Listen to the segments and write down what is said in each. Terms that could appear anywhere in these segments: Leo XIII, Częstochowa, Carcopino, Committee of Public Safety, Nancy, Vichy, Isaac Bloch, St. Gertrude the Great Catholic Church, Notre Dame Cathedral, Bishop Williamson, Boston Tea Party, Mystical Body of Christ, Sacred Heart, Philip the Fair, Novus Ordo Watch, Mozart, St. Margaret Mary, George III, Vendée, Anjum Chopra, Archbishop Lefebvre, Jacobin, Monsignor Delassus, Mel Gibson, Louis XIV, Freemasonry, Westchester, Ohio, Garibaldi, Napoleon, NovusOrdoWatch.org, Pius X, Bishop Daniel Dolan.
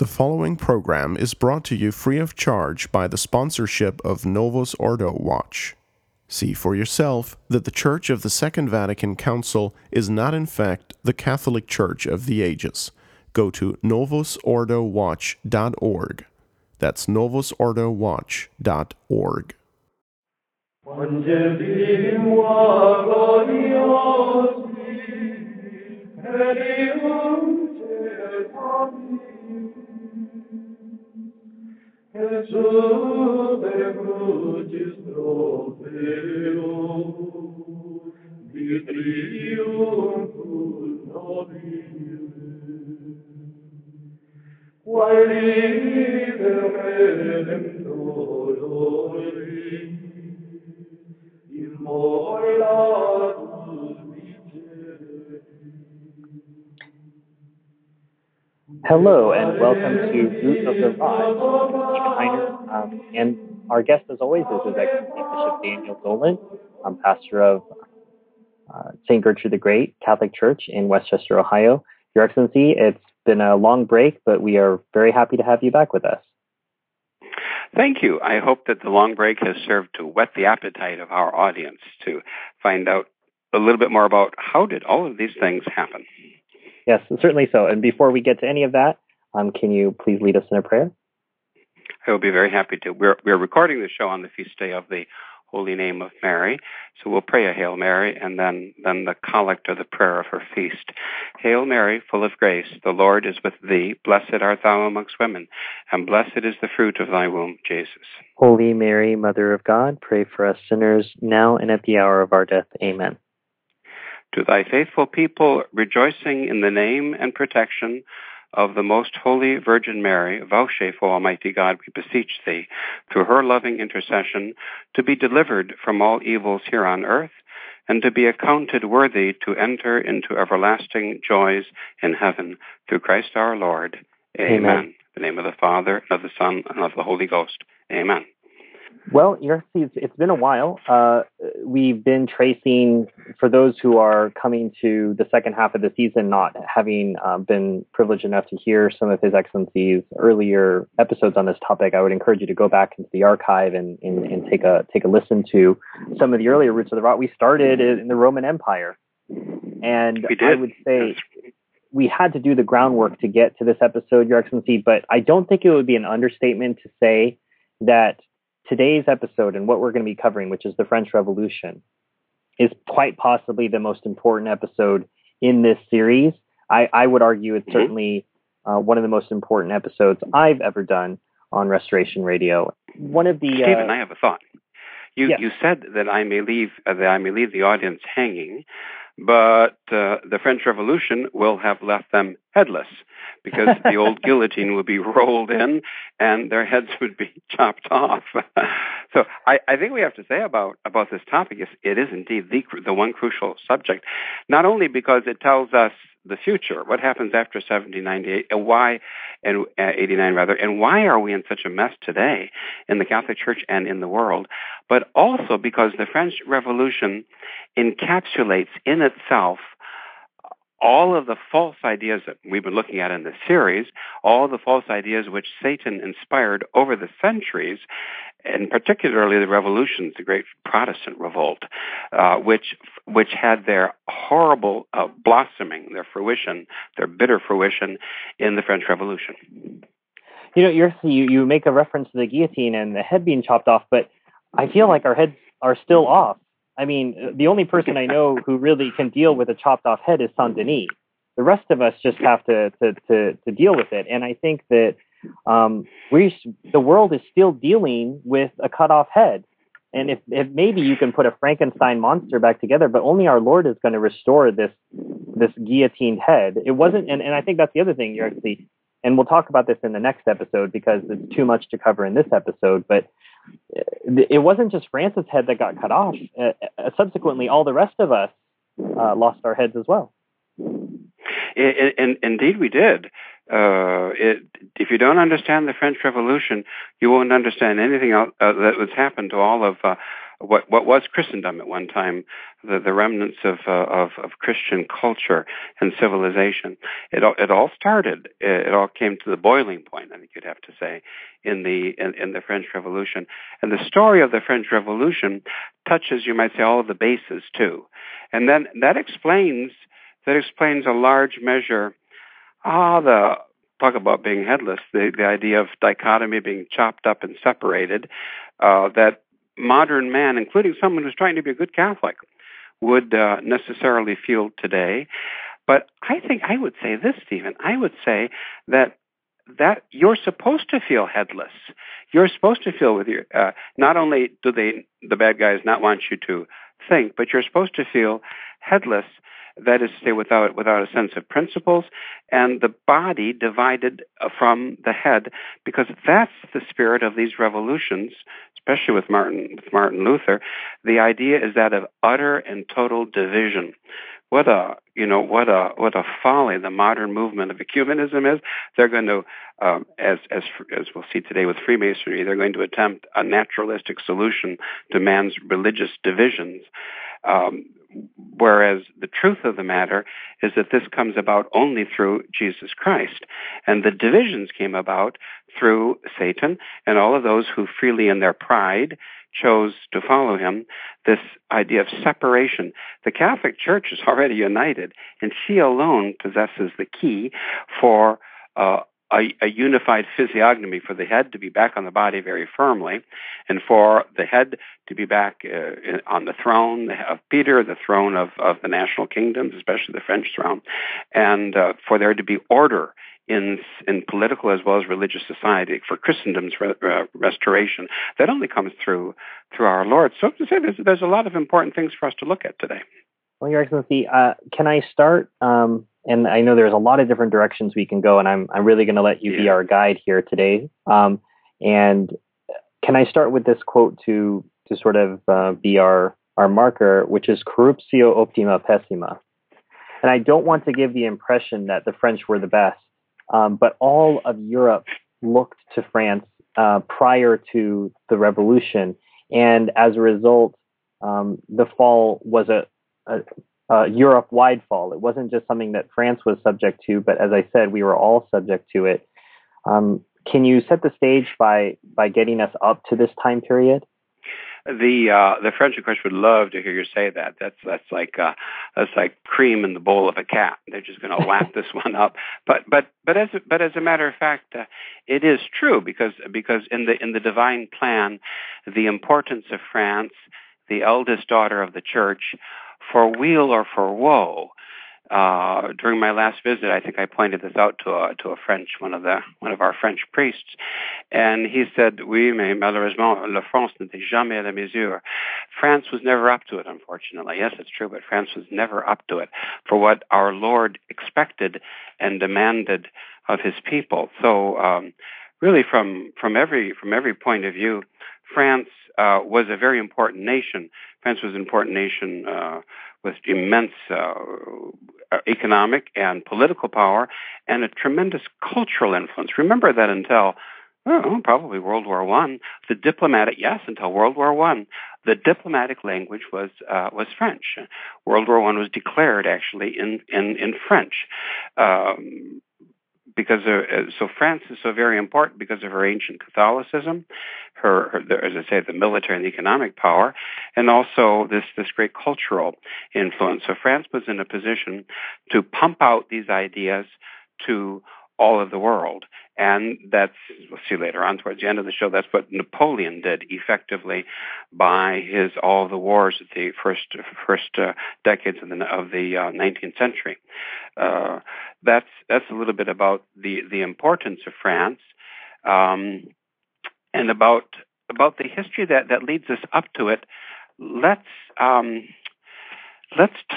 The following program is brought to you free of charge by the sponsorship of Novus Ordo Watch. See for yourself that the Church of the Second Vatican Council is not in fact the Catholic Church of the Ages. Go to NovusOrdoWatch.org. That's NovusOrdoWatch.org. Hello and welcome to Roots of the Rock. Stephen Heiner, and our guest, as always, is His Excellency Bishop Daniel Dolan, pastor of St. Gertrude the Great Catholic Church in Westchester, Ohio. Your Excellency, it's been a long break, but we are very happy to have you back with us. Thank you. I hope that the long break has served to whet the appetite of our audience to find out a little bit more about how did all of these things happen. Yes, certainly so. And before we get to any of that, can you please lead us in a prayer? I will be very happy to. We're recording the show on the feast day of the Holy Name of Mary, so we'll pray a Hail Mary and then the collect or the prayer of her feast. Hail Mary, full of grace, the Lord is with thee. Blessed art thou amongst women, and blessed is the fruit of thy womb, Jesus. Holy Mary, Mother of God, pray for us sinners, now and at the hour of our death. Amen. To thy faithful people, rejoicing in the name and protection of the Most Holy Virgin Mary, vouchsafe, O Almighty God, we beseech thee, through her loving intercession, to be delivered from all evils here on earth, and to be accounted worthy to enter into everlasting joys in heaven. Through Christ our Lord. Amen. Amen. In the name of the Father, and of the Son, and of the Holy Ghost. Amen. Well, it's been a while. We've been tracing, for those who are coming to the second half of the season, not having been privileged enough to hear some of His Excellency's earlier episodes on this topic, I would encourage you to go back into the archive and take a listen to some of the earlier Roots of the Rock. We started in the Roman Empire, and I would say we had to do the groundwork to get to this episode, Your Excellency, but I don't think it would be an understatement to say that today's episode and what we're going to be covering, which is the French Revolution, is quite possibly the most important episode in this series. I would argue it's certainly one of the most important episodes I've ever done on Restoration Radio. One of the Stephen, I have a thought. You said that I may leave the audience hanging, but the French Revolution will have left them headless, because the old guillotine would be rolled in and their heads would be chopped off. So I think we have to say about this topic is it is indeed the one crucial subject, not only because it tells us the future, what happens after 1798, and why, and 89 rather, and why are we in such a mess today in the Catholic Church and in the world, but also because the French Revolution encapsulates in itself all of the false ideas that we've been looking at in this series, all the false ideas which Satan inspired over the centuries, and particularly the revolutions, the great Protestant revolt, which had their horrible blossoming, their fruition, their bitter fruition in the French Revolution. You know, you make a reference to the guillotine and the head being chopped off, but I feel like our heads are still off. I mean, the only person I know who really can deal with a chopped-off head is Saint-Denis. The rest of us just have to deal with it. And I think that the world is still dealing with a cut-off head. And if maybe you can put a Frankenstein monster back together, but only our Lord is going to restore this guillotined head. It wasn't, and I think that's the other thing, Your Excellency, and we'll talk about this in the next episode because it's too much to cover in this episode, but it wasn't just Francis' head that got cut off. Subsequently, all the rest of us lost our heads as well. Indeed, we did. If you don't understand the French Revolution, you won't understand anything else that has happened to all of what was Christendom at one time, the remnants of Christian culture and civilization. It all came to the boiling point, I think you'd have to say, in the French Revolution. And the story of the French Revolution touches, you might say, all of the bases too. And then that explains a large measure. Talk about being headless, the idea of dichotomy being chopped up and separated, that modern man, including someone who's trying to be a good Catholic, would necessarily feel today. But I think I would say this, Stephen, I would say that you're supposed to feel headless. You're supposed to feel with your, not only do the bad guys not want you to think, but you're supposed to feel headless. That is to say, without a sense of principles, and the body divided from the head, because that's the spirit of these revolutions, especially with Martin Luther. The idea is that of utter and total division. What a folly the modern movement of ecumenism is. They're going to, as we'll see today with Freemasonry, they're going to attempt a naturalistic solution to man's religious divisions. Whereas the truth of the matter is that this comes about only through Jesus Christ. And the divisions came about through Satan and all of those who freely in their pride chose to follow him, this idea of separation. The Catholic Church is already united, and she alone possesses the key for a unified physiognomy, for the head to be back on the body very firmly, and for the head to be back on the throne of Peter, the throne of the national kingdoms, especially the French throne, and for there to be order in political as well as religious society, for Christendom's restoration. That only comes through our Lord. So to say, there's a lot of important things for us to look at today. Well, Your Excellency, can I start? And I know there's a lot of different directions we can go, and I'm really going to let you be our guide here today. And can I start with this quote to sort of be our marker, which is "Corruptio optima pessima." And I don't want to give the impression that the French were the best, but all of Europe looked to France prior to the revolution, and as a result, the fall was a Europe-wide fall. It wasn't just something that France was subject to, but as I said, we were all subject to it. Can you set the stage by getting us up to this time period? The French, of course, would love to hear you say that. That's like cream in the bowl of a cat. They're just going to lap this one up. But as a matter of fact, it is true because in the divine plan, the importance of France, the eldest daughter of the Church, for weal or for woe. During my last visit, I think I pointed this out to a French, one of our French priests, and he said, "Oui, mais malheureusement, la France n'était jamais à la mesure." France was never up to it, unfortunately. Yes, it's true, but France was never up to it for what our Lord expected and demanded of his people. So, really, from every point of view, France was a very important nation. France was an important nation with immense economic and political power and a tremendous cultural influence. Remember that until probably World War I, the diplomatic language was French. World War I was declared actually in French. Because France is so very important because of her ancient Catholicism, her as I say, the military and economic power, and also this great cultural influence. So France was in a position to pump out these ideas to all of the world, and that's, we'll see later on towards the end of the show, that's what Napoleon did effectively by his all the wars at the first decades of the 19th century. That's a little bit about the importance of France, and about the history that leads us up to it. Let's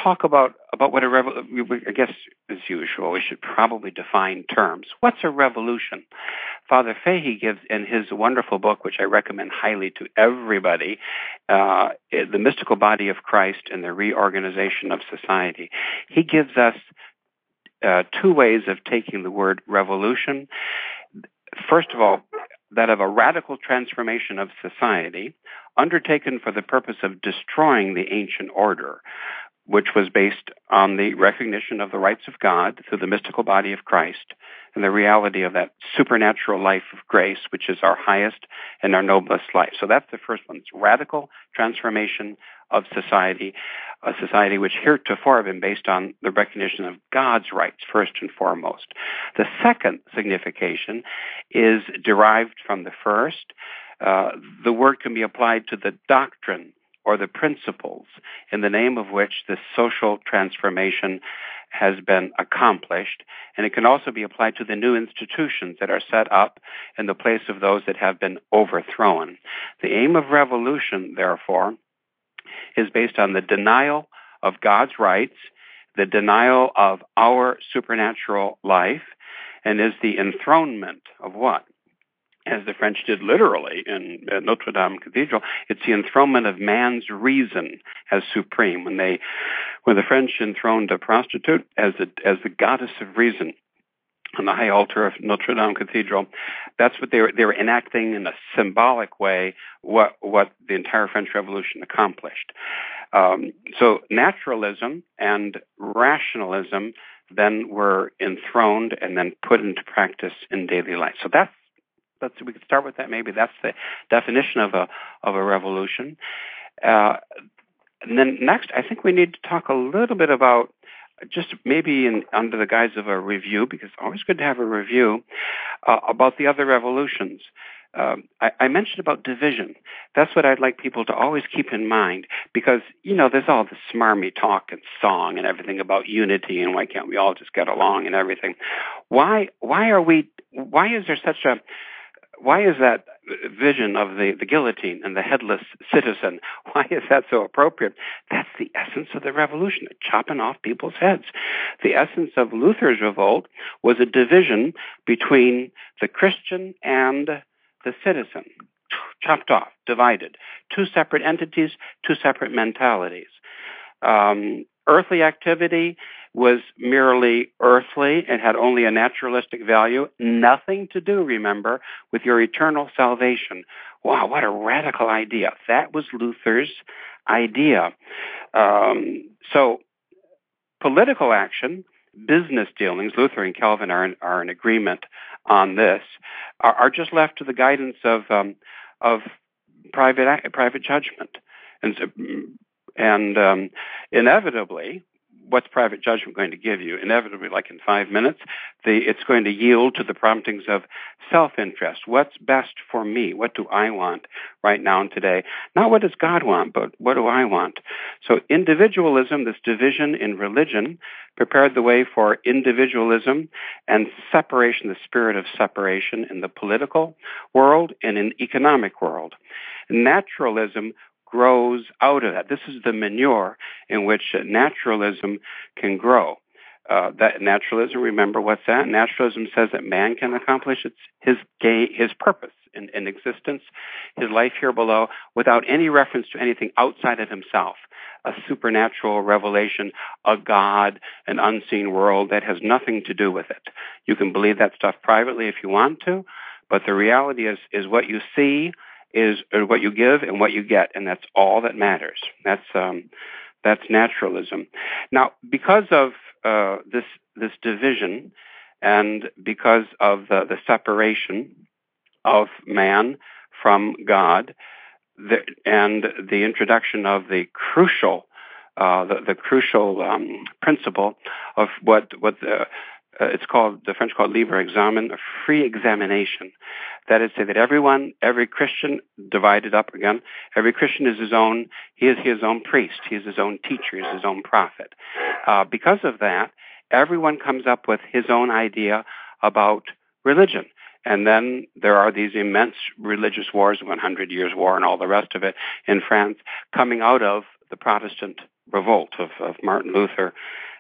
talk about what a revolution, I guess, as usual, we should probably define terms. What's a revolution? Father Fahey gives in his wonderful book, which I recommend highly to everybody, The Mystical Body of Christ and the Reorganization of Society. He gives us two ways of taking the word revolution. First of all, that of a radical transformation of society undertaken for the purpose of destroying the ancient order, which was based on the recognition of the rights of God through the mystical body of Christ and the reality of that supernatural life of grace, which is our highest and our noblest life. So that's the first one. It's radical transformation of society, a society which heretofore had been based on the recognition of God's rights, first and foremost. The second signification is derived from the first. The word can be applied to the doctrine or the principles in the name of which this social transformation has been accomplished. And it can also be applied to the new institutions that are set up in the place of those that have been overthrown. The aim of revolution, therefore, is based on the denial of God's rights, the denial of our supernatural life, and is the enthronement of what? As the French did literally in Notre Dame Cathedral, it's the enthronement of man's reason as supreme. When the French enthroned a prostitute as the goddess of reason on the high altar of Notre Dame Cathedral, that's what they were enacting in a symbolic way what the entire French Revolution accomplished. So naturalism and rationalism then were enthroned and then put into practice in daily life. So we could start with that. Maybe that's the definition of a revolution. And then next, I think we need to talk a little bit about, just maybe under the guise of a review, because it's always good to have a review, about the other revolutions. I mentioned about division. That's what I'd like people to always keep in mind, because, there's all this smarmy talk and song and everything about unity and why can't we all just get along and everything. Why is that vision of the guillotine and the headless citizen, why is that so appropriate? That's the essence of the revolution, chopping off people's heads. The essence of Luther's revolt was a division between the Christian and the citizen, chopped off, divided. Two separate entities, two separate mentalities. Earthly activity was merely earthly and had only a naturalistic value. Nothing to do, remember, with your eternal salvation. Wow, what a radical idea. That was Luther's idea. So political action, business dealings, Luther and Calvin are in agreement on this, are just left to the guidance of private judgment. And inevitably, what's private judgment going to give you? Inevitably, like in 5 minutes, it's going to yield to the promptings of self-interest. What's best for me? What do I want right now and today? Not what does God want, but what do I want? So individualism, this division in religion, prepared the way for individualism and separation, the spirit of separation in the political world and in the economic world. Naturalism grows out of that. This is the manure in which naturalism can grow. That naturalism, remember what's that? Naturalism says that man can accomplish his purpose in existence, his life here below, without any reference to anything outside of himself. A supernatural revelation, a God, an unseen world that has nothing to do with it. You can believe that stuff privately if you want to, but the reality is what you see is what you give and what you get, and that's all that matters. That's naturalism. Now, because of this division and because of the separation of man from God, and the introduction of the crucial principle of it's called, the French call it libre examen, a free examination. That is to say that every Christian, divided up again, every Christian is his own, he is his own priest, he is his own teacher, he is his own prophet. Because of that, everyone comes up with his own idea about religion. And then there are these immense religious wars, 100 Years' War and all the rest of it in France, coming out of the Protestant revolt of Martin Luther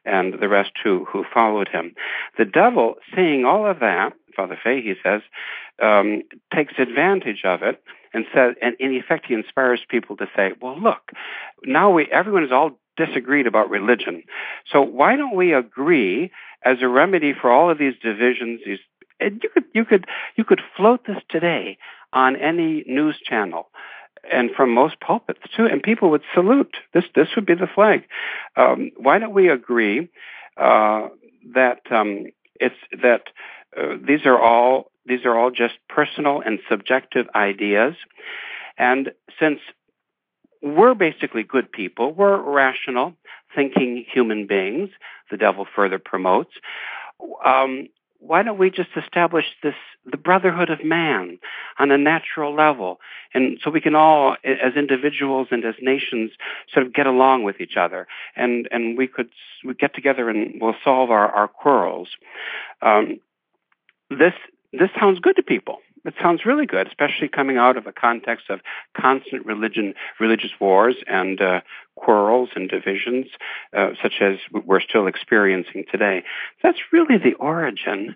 and the rest who followed him. The devil, seeing all of that, Father Fahey says, takes advantage of it and says, and in effect, he inspires people to say, well, look, now everyone is all disagreed about religion. So why don't we agree as a remedy for all of these divisions, these You could float this today on any news channel, and from most pulpits too, and people would salute. This would be the flag. Why don't we agree that these are all just personal and subjective ideas, and since we're basically good people, we're rational thinking human beings, the devil further promotes. Why don't we just establish the brotherhood of man on a natural level, and so we can all, as individuals and as nations, sort of get along with each other, and we get together and we'll solve our quarrels. This sounds good to people. It sounds really good, especially coming out of a context of constant religious wars and quarrels and divisions, such as we're still experiencing today. That's really the origin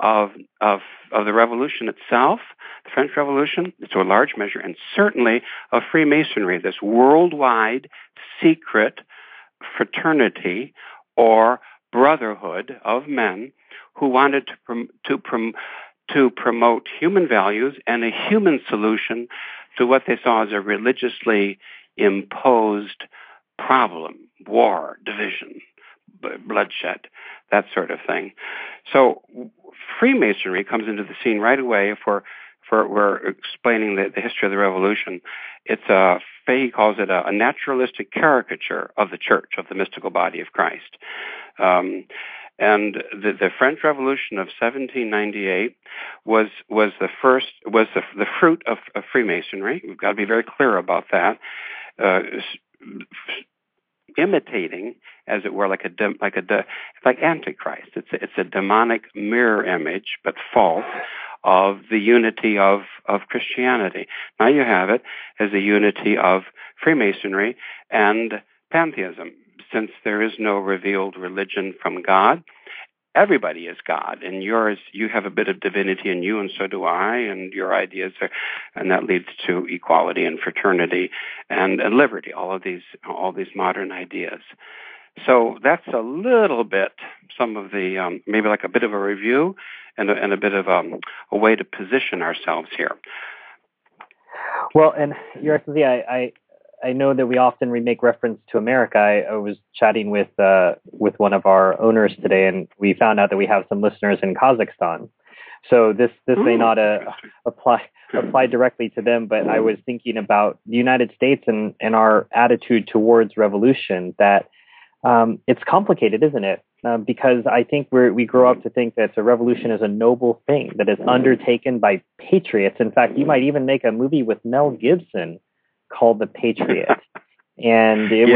of the revolution itself, the French Revolution, to a large measure, and certainly of Freemasonry, this worldwide secret fraternity or brotherhood of men who wanted to promote human values and a human solution to what they saw as a religiously imposed problem, war, division, bloodshed, that sort of thing. So Freemasonry comes into the scene right away we're explaining the history of the revolution. It's Fahey calls it a naturalistic caricature of the Church, of the mystical body of Christ. And the French Revolution of 1798 was the fruit of Freemasonry. We've got to be very clear about that. Imitating, as it were, like Antichrist. It's a demonic mirror image, but false, of the unity of Christianity. Now you have it as a unity of Freemasonry and pantheism. Since there is no revealed religion from God, everybody is God, and you have a bit of divinity in you, and so do I, and your ideas are, and that leads to equality and fraternity and liberty, all these modern ideas. So that's a little bit, some of the, maybe like a bit of a review and a bit of a way to position ourselves here. Well, and Your Excellency, I know that we often make reference to America. I was chatting with one of our owners today, and we found out that we have some listeners in Kazakhstan. So this may not apply directly to them, but I was thinking about the United States and our attitude towards revolution, that it's complicated, isn't it? Because I think we grow up to think that a revolution is a noble thing that is undertaken by patriots. In fact, you might even make a movie with Mel Gibson called The Patriot, and it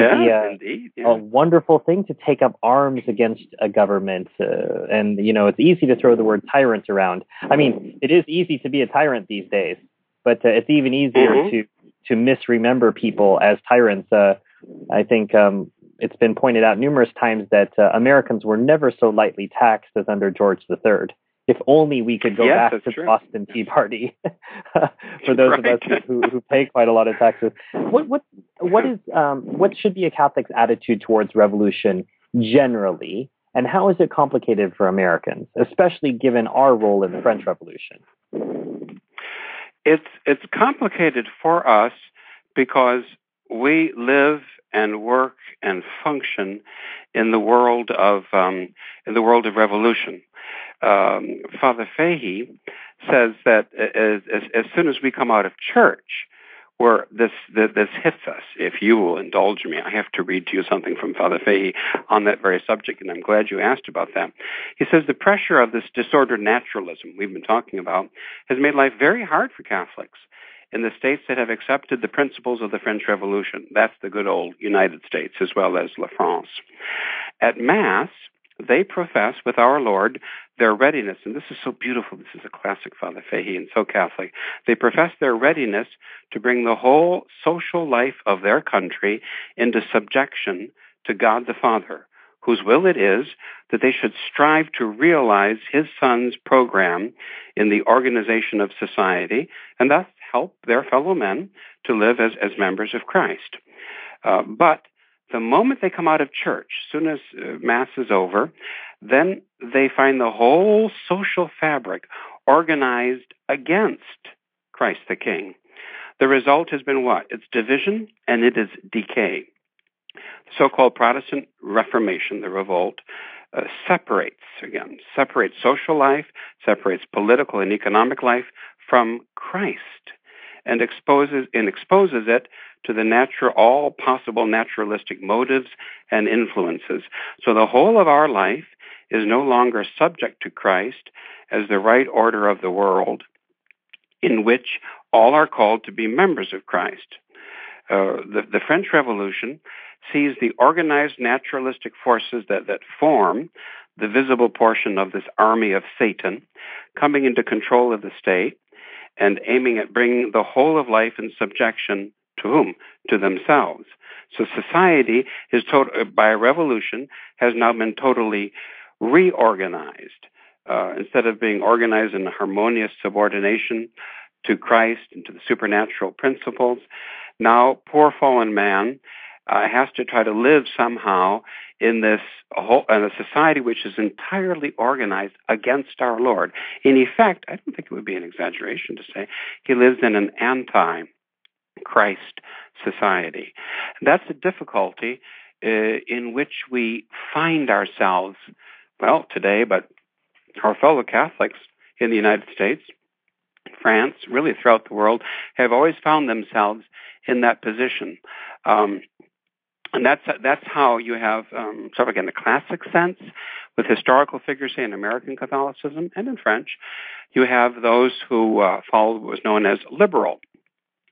would be a wonderful thing to take up arms against a government. And it's easy to throw the word tyrant around. I mean, it is easy to be a tyrant these days, but it's even easier to misremember people as tyrants. I think it's been pointed out numerous times that Americans were never so lightly taxed as under George III. If only we could go back to the Boston Tea Party for those of us who pay quite a lot of taxes. What should be a Catholic's attitude towards revolution generally, and how is it complicated for Americans, especially given our role in the French Revolution? It's complicated for us because we live and work and function in the world of revolution. Father Fahey says that as soon as we come out of church, where this hits us, if you will indulge me, I have to read to you something from Father Fahey on that very subject, and I'm glad you asked about that. He says, the pressure of this disordered naturalism we've been talking about has made life very hard for Catholics in the states that have accepted the principles of the French Revolution. That's the good old United States as well as La France. At Mass, they profess with our Lord their readiness, and this is so beautiful, this is a classic Father Fahey and so Catholic, they profess their readiness to bring the whole social life of their country into subjection to God the Father, whose will it is that they should strive to realize his Son's program in the organization of society, and thus help their fellow men to live as members of Christ. But the moment they come out of church, as soon as Mass is over, Then they find the whole social fabric organized against Christ the King. The result has been what? It's division and it is decay. The so-called Protestant Reformation, the revolt, separates social life, separates political and economic life from Christ, and exposes it to the all possible naturalistic motives and influences. So the whole of our life is no longer subject to Christ as the right order of the world, in which all are called to be members of Christ. The French Revolution sees the organized naturalistic forces that form the visible portion of this army of Satan coming into control of the state and aiming at bringing the whole of life in subjection to whom? To themselves. So society is by a revolution has now been totally reorganized. Instead of being organized in a harmonious subordination to Christ and to the supernatural principles, now poor fallen man has to try to live somehow in this a society which is entirely organized against our Lord. In effect, I don't think it would be an exaggeration to say he lives in an anti-Christ society. That's the difficulty in which we find ourselves, well, today, but our fellow Catholics in the United States, France, really throughout the world, have always found themselves in that position. And that's how you have, sort of again, the classic sense with historical figures, say, in American Catholicism and in French, you have those who followed what was known as liberal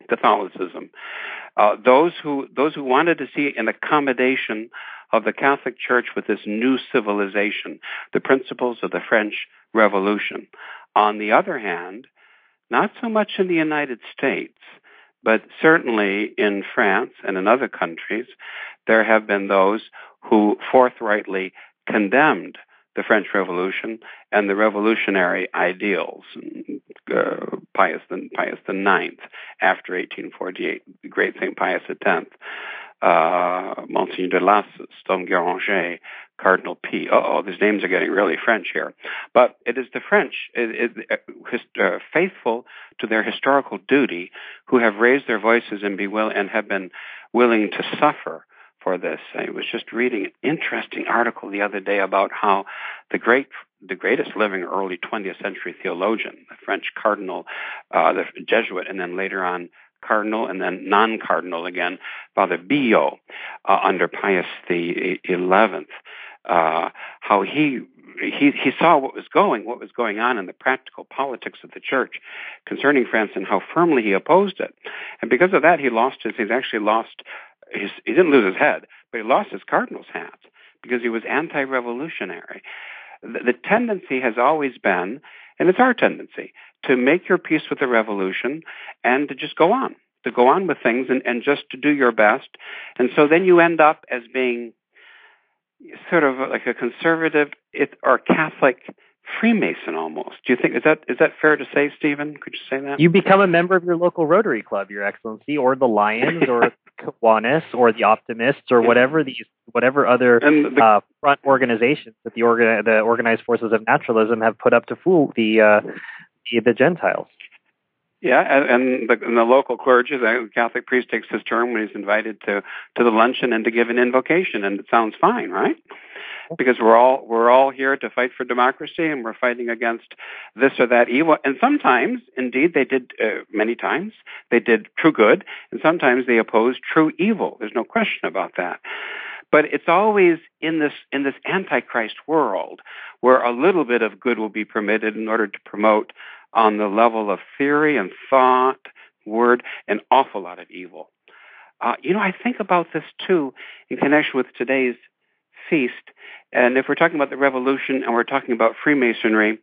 Catholicism. Those who wanted to see an accommodation of the Catholic Church with this new civilization, the principles of the French Revolution. On the other hand, not so much in the United States, but certainly in France and in other countries, there have been those who forthrightly condemned the French Revolution and the revolutionary ideals, Pius IX after 1848, the great St. Pius X, Monsignor Delassus, Dom Garanger, Cardinal P. These names are getting really French here. But it is the French, faithful to their historical duty, who have raised their voices and have been willing to suffer for this. I was just reading an interesting article the other day about how the greatest living early 20th century theologian, the French cardinal, the Jesuit, and then later on cardinal, and then non-cardinal again, Father Bio, under Pius the 11th, how he saw what was going on in the practical politics of the church concerning France, and how firmly he opposed it. And because of that, he didn't lose his head, but he lost his cardinal's hat because he was anti-revolutionary. The tendency has always been, and it's our tendency, to make your peace with the revolution and to just go on with things and just to do your best. And so then you end up as being sort of like a conservative or Catholic Freemason almost. Do you think is that fair to say, Stephen? Could you say that? You become a member of your local Rotary Club, Your Excellency, or the Lions, or Kiwanis, or the Optimists, or whatever other front organizations that the organized forces of naturalism have put up to fool the Gentiles. Yeah, and the local clergy, the Catholic priest takes his turn when he's invited to the luncheon and to give an invocation, and it sounds fine, right? Because we're all here to fight for democracy, and we're fighting against this or that evil. And sometimes, indeed, many times, they did true good, and sometimes they opposed true evil. There's no question about that. But it's always in this antichrist world where a little bit of good will be permitted in order to promote, on the level of theory and thought, word, an awful lot of evil. I think about this, too, in connection with today's feast. And if we're talking about the revolution and we're talking about Freemasonry,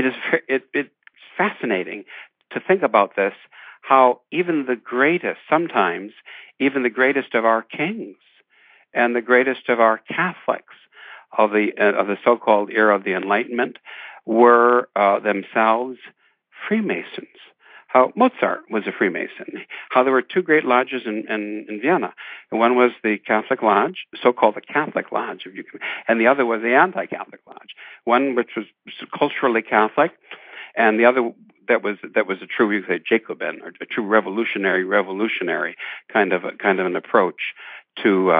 it's fascinating to think about this, how even the greatest of our kings and the greatest of our Catholics of the so-called era of the Enlightenment were themselves Freemasons. how Mozart was a Freemason, how there were two great lodges in Vienna. And one was the Catholic Lodge, so-called the Catholic Lodge, if you can, and the other was the anti-Catholic Lodge, one which was culturally Catholic, and the other that was a true, we could say, Jacobin, or a true revolutionary kind of an approach to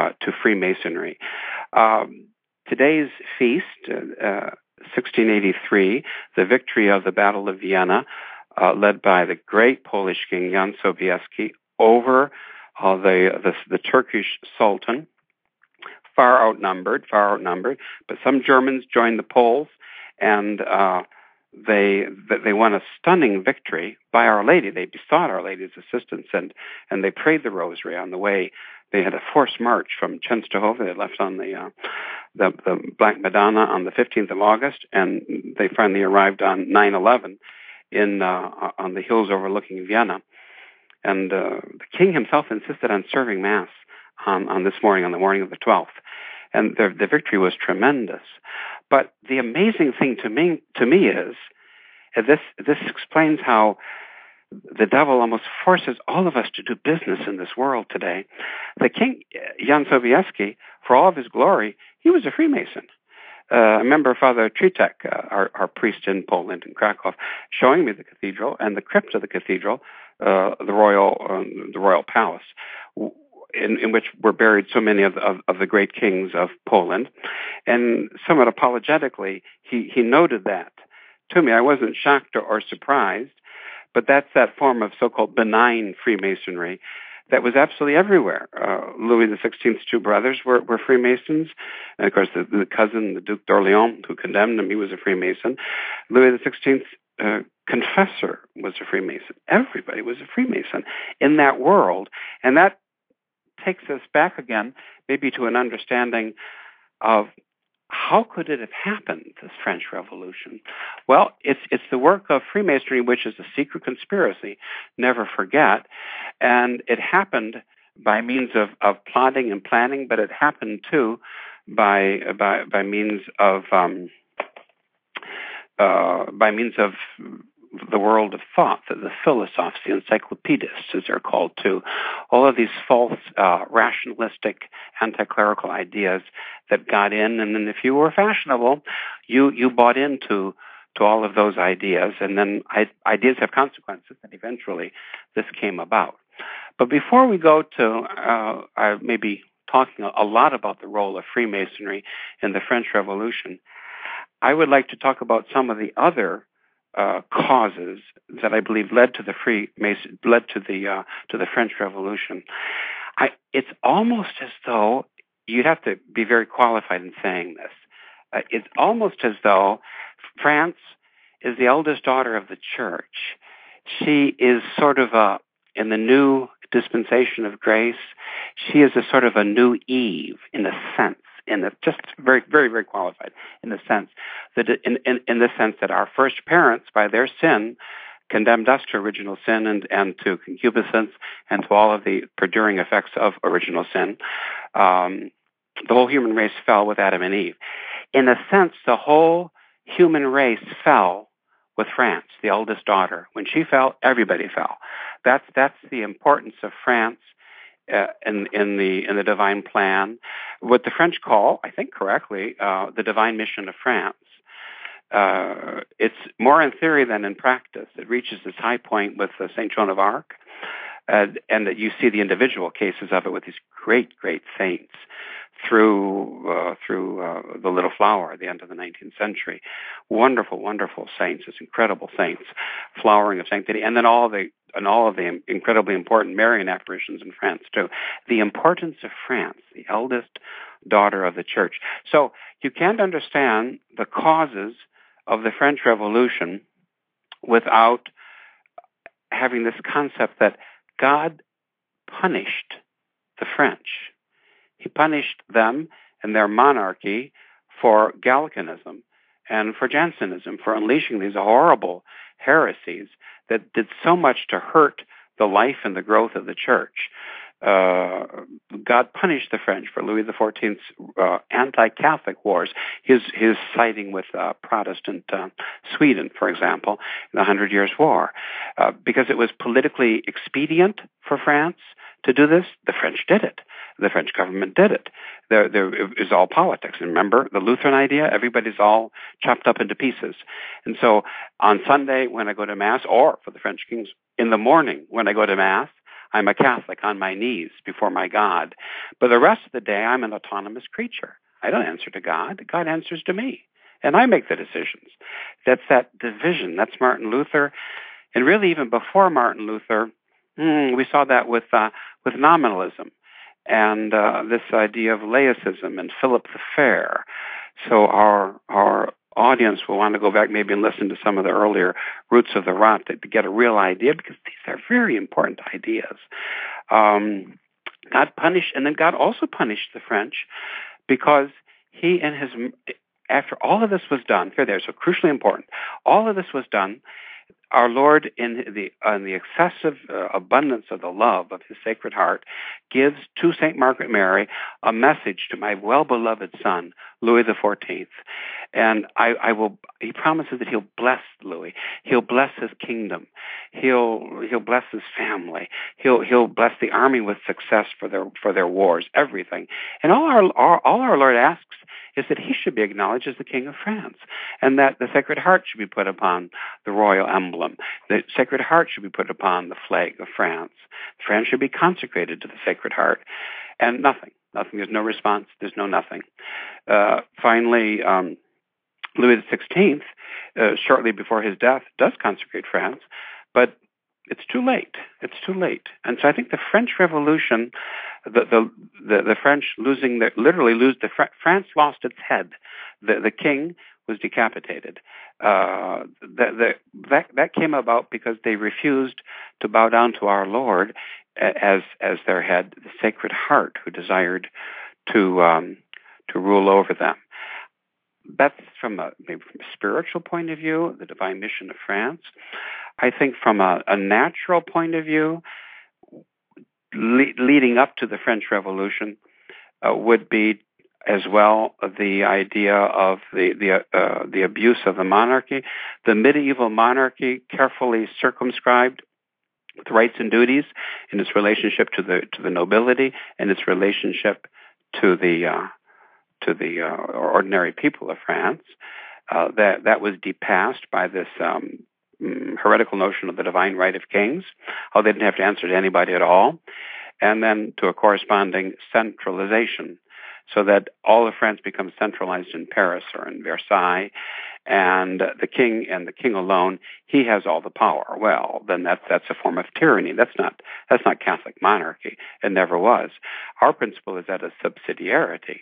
Freemasonry. Today's feast, 1683, the victory of the Battle of Vienna, led by the great Polish king Jan Sobieski over the Turkish Sultan, far outnumbered. But some Germans joined the Poles, and they won a stunning victory by Our Lady. They besought Our Lady's assistance, and they prayed the Rosary on the way. They had a forced march from Częstochowa. They left on the Black Madonna on the 15th of August, and they finally arrived on 9/11 on the hills overlooking Vienna. And the king himself insisted on serving Mass on this morning, on the morning of the 12th. And the victory was tremendous. But the amazing thing to me is, this explains how the devil almost forces all of us to do business in this world today. The king, Jan Sobieski, for all of his glory, he was a Freemason. I remember Father Tritek, our priest in Poland, in Krakow, showing me the cathedral and the crypt of the cathedral, the royal palace, in which were buried so many of the great kings of Poland. And somewhat apologetically, he noted that to me. I wasn't shocked or surprised. But that's that form of so-called benign Freemasonry that was absolutely everywhere. Louis XVI's two brothers were Freemasons. And of course, the cousin, the Duc d'Orléans, who condemned him, he was a Freemason. Louis XVI's confessor was a Freemason. Everybody was a Freemason in that world. And that takes us back again, maybe, to an understanding of how could it have happened, this French Revolution? Well, it's the work of Freemasonry, which is a secret conspiracy, never forget. And it happened by means of plotting and planning, but it happened, too, by means of the world of thought, that the philosophes, the encyclopedists, as they're called to, all of these false, rationalistic, anti-clerical ideas that got in, and then if you were fashionable, you bought into all of those ideas, and then ideas have consequences, and eventually this came about. But before we go to maybe talking a lot about the role of Freemasonry in the French Revolution, I would like to talk about some of the other causes that I believe led to the French Revolution. It's almost as though, you'd have to be very qualified in saying this, it's almost as though France is the eldest daughter of the Church. She is sort of in the new dispensation of grace, she is a sort of a new Eve, in a sense. And it's just very, very, very qualified in the sense that in the sense that our first parents, by their sin, condemned us to original sin and to concupiscence and to all of the perduring effects of original sin. The whole human race fell with Adam and Eve. In a sense, the whole human race fell with France, the eldest daughter. When she fell, everybody fell. That's the importance of France. In the divine plan, what the French call, I think correctly, the divine mission of France. It's more in theory than in practice. It reaches its high point with Saint Joan of Arc, and that you see the individual cases of it with these great, great saints through the Little Flower at the end of the 19th century. Wonderful, wonderful saints, this incredible saints, flowering of sanctity, and then all of the incredibly important Marian apparitions in France, too. The importance of France, the eldest daughter of the Church. So you can't understand the causes of the French Revolution without having this concept that God punished the French. He punished them and their monarchy for Gallicanism and for Jansenism, for unleashing these horrible heresies that did so much to hurt the life and the growth of the Church. God punished the French for Louis XIV's anti-Catholic wars. His siding with Protestant Sweden, for example, in the Hundred Years' War, because it was politically expedient for France to do this. The French did it. The French government did it. There is all politics. And remember the Lutheran idea? Everybody's all chopped up into pieces. And so on Sunday when I go to Mass, or for the French kings, in the morning when I go to Mass, I'm a Catholic on my knees before my God. But the rest of the day, I'm an autonomous creature. I don't answer to God. God answers to me. And I make the decisions. That's that division. That's Martin Luther. And really, even before Martin Luther, we saw that with nominalism and this idea of laicism and Philip the Fair. So our audience will want to go back maybe and listen to some of the earlier Roots of the Rock to get a real idea, because these are very important ideas. God punished, and then God also punished the French because he and his, after all of this was done, so crucially important, all of this was done, our Lord, in the excessive abundance of the love of his Sacred Heart, gives to St. Margaret Mary a message to my well-beloved son, Louis XIV. And he promises that he'll bless Louis. He'll bless his kingdom. He'll bless his family. He'll bless the army with success for their wars, everything. And all our Lord asks is that he should be acknowledged as the King of France, and that the Sacred Heart should be put upon the royal emblem. The Sacred Heart should be put upon the flag of France. France should be consecrated to the Sacred Heart, and nothing. There's no response. There's no nothing. Finally, Louis XVI, shortly before his death, does consecrate France, but it's too late. It's too late. And so I think the French Revolution, the French France lost its head. The king was decapitated. That came about because they refused to bow down to our Lord as their head, the Sacred Heart, who desired to rule over them. That's from a spiritual point of view, the divine mission of France. I think from a natural point of view, leading up to the French Revolution would be as well the idea of the abuse of the monarchy. The medieval monarchy, carefully circumscribed with rights and duties in its relationship to the nobility and its relationship to the ordinary people of France, that was depassed by this heretical notion of the divine right of kings, how they didn't have to answer to anybody at all, and then to a corresponding centralization, so that all of France becomes centralized in Paris or in Versailles, and the king alone, he has all the power. Well, then that's a form of tyranny. That's not Catholic monarchy. It never was. Our principle is that of subsidiarity.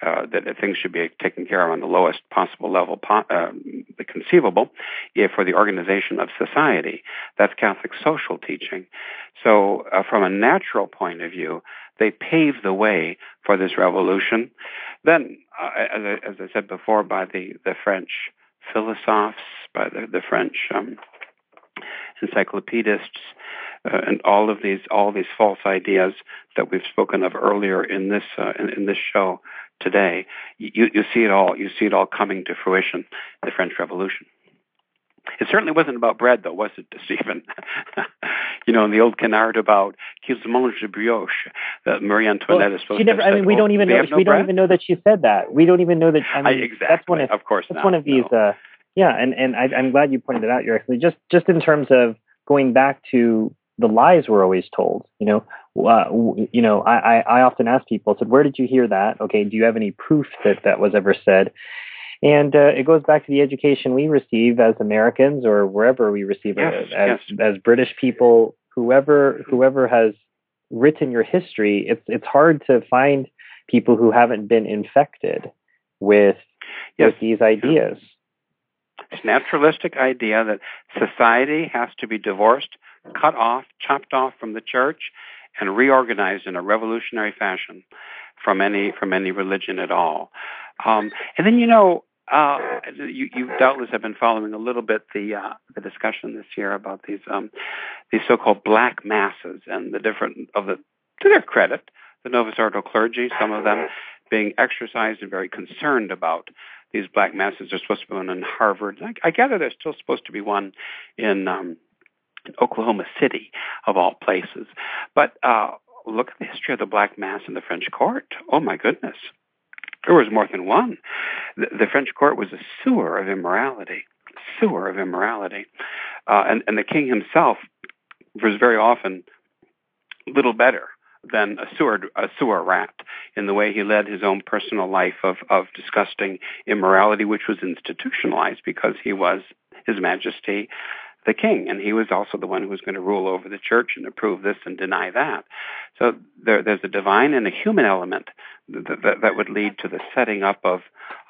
That things should be taken care of on the lowest possible level conceivable for the organization of society. That's Catholic social teaching. So from a natural point of view, they paved the way for this revolution. Then, as I said before, by the French philosophes, by the French encyclopedists, and all these false ideas that we've spoken of earlier in this this show today, you see it all. You see it all coming to fruition. The French Revolution. It certainly wasn't about bread, though, was it, Stephen? In the old canard about qu'ils mangent de brioche, that Marie Antoinette is supposed to have said. We don't even know that. Exactly. That's one of these. And I'm glad you pointed it out. You're actually just in terms of going back to the lies we're always told. I often ask people, I said, where did you hear that? Okay, do you have any proof that was ever said? And it goes back to the education we receive as Americans, or wherever we receive it, as British people. Whoever has written your history, it's hard to find people who haven't been infected with these ideas. It's naturalistic idea that society has to be divorced, cut off, chopped off from the church, and reorganized in a revolutionary fashion from any religion at all. And then you doubtless have been following a little bit the discussion this year about these so-called black masses and the different of the to their credit, the Novus Ordo clergy, some of them being exercised and very concerned about these black masses. There's supposed to be one in Harvard. I gather there's still supposed to be one in Oklahoma City, of all places. But look at the history of the black mass in the French court. Oh, my goodness. There was more than one. The French court was a sewer of immorality, and the king himself was very often little better than a sewer rat in the way he led his own personal life of disgusting immorality, which was institutionalized because he was His Majesty the King, and he was also the one who was going to rule over the church and approve this and deny that. So there's a divine and a human element that would lead to the setting up of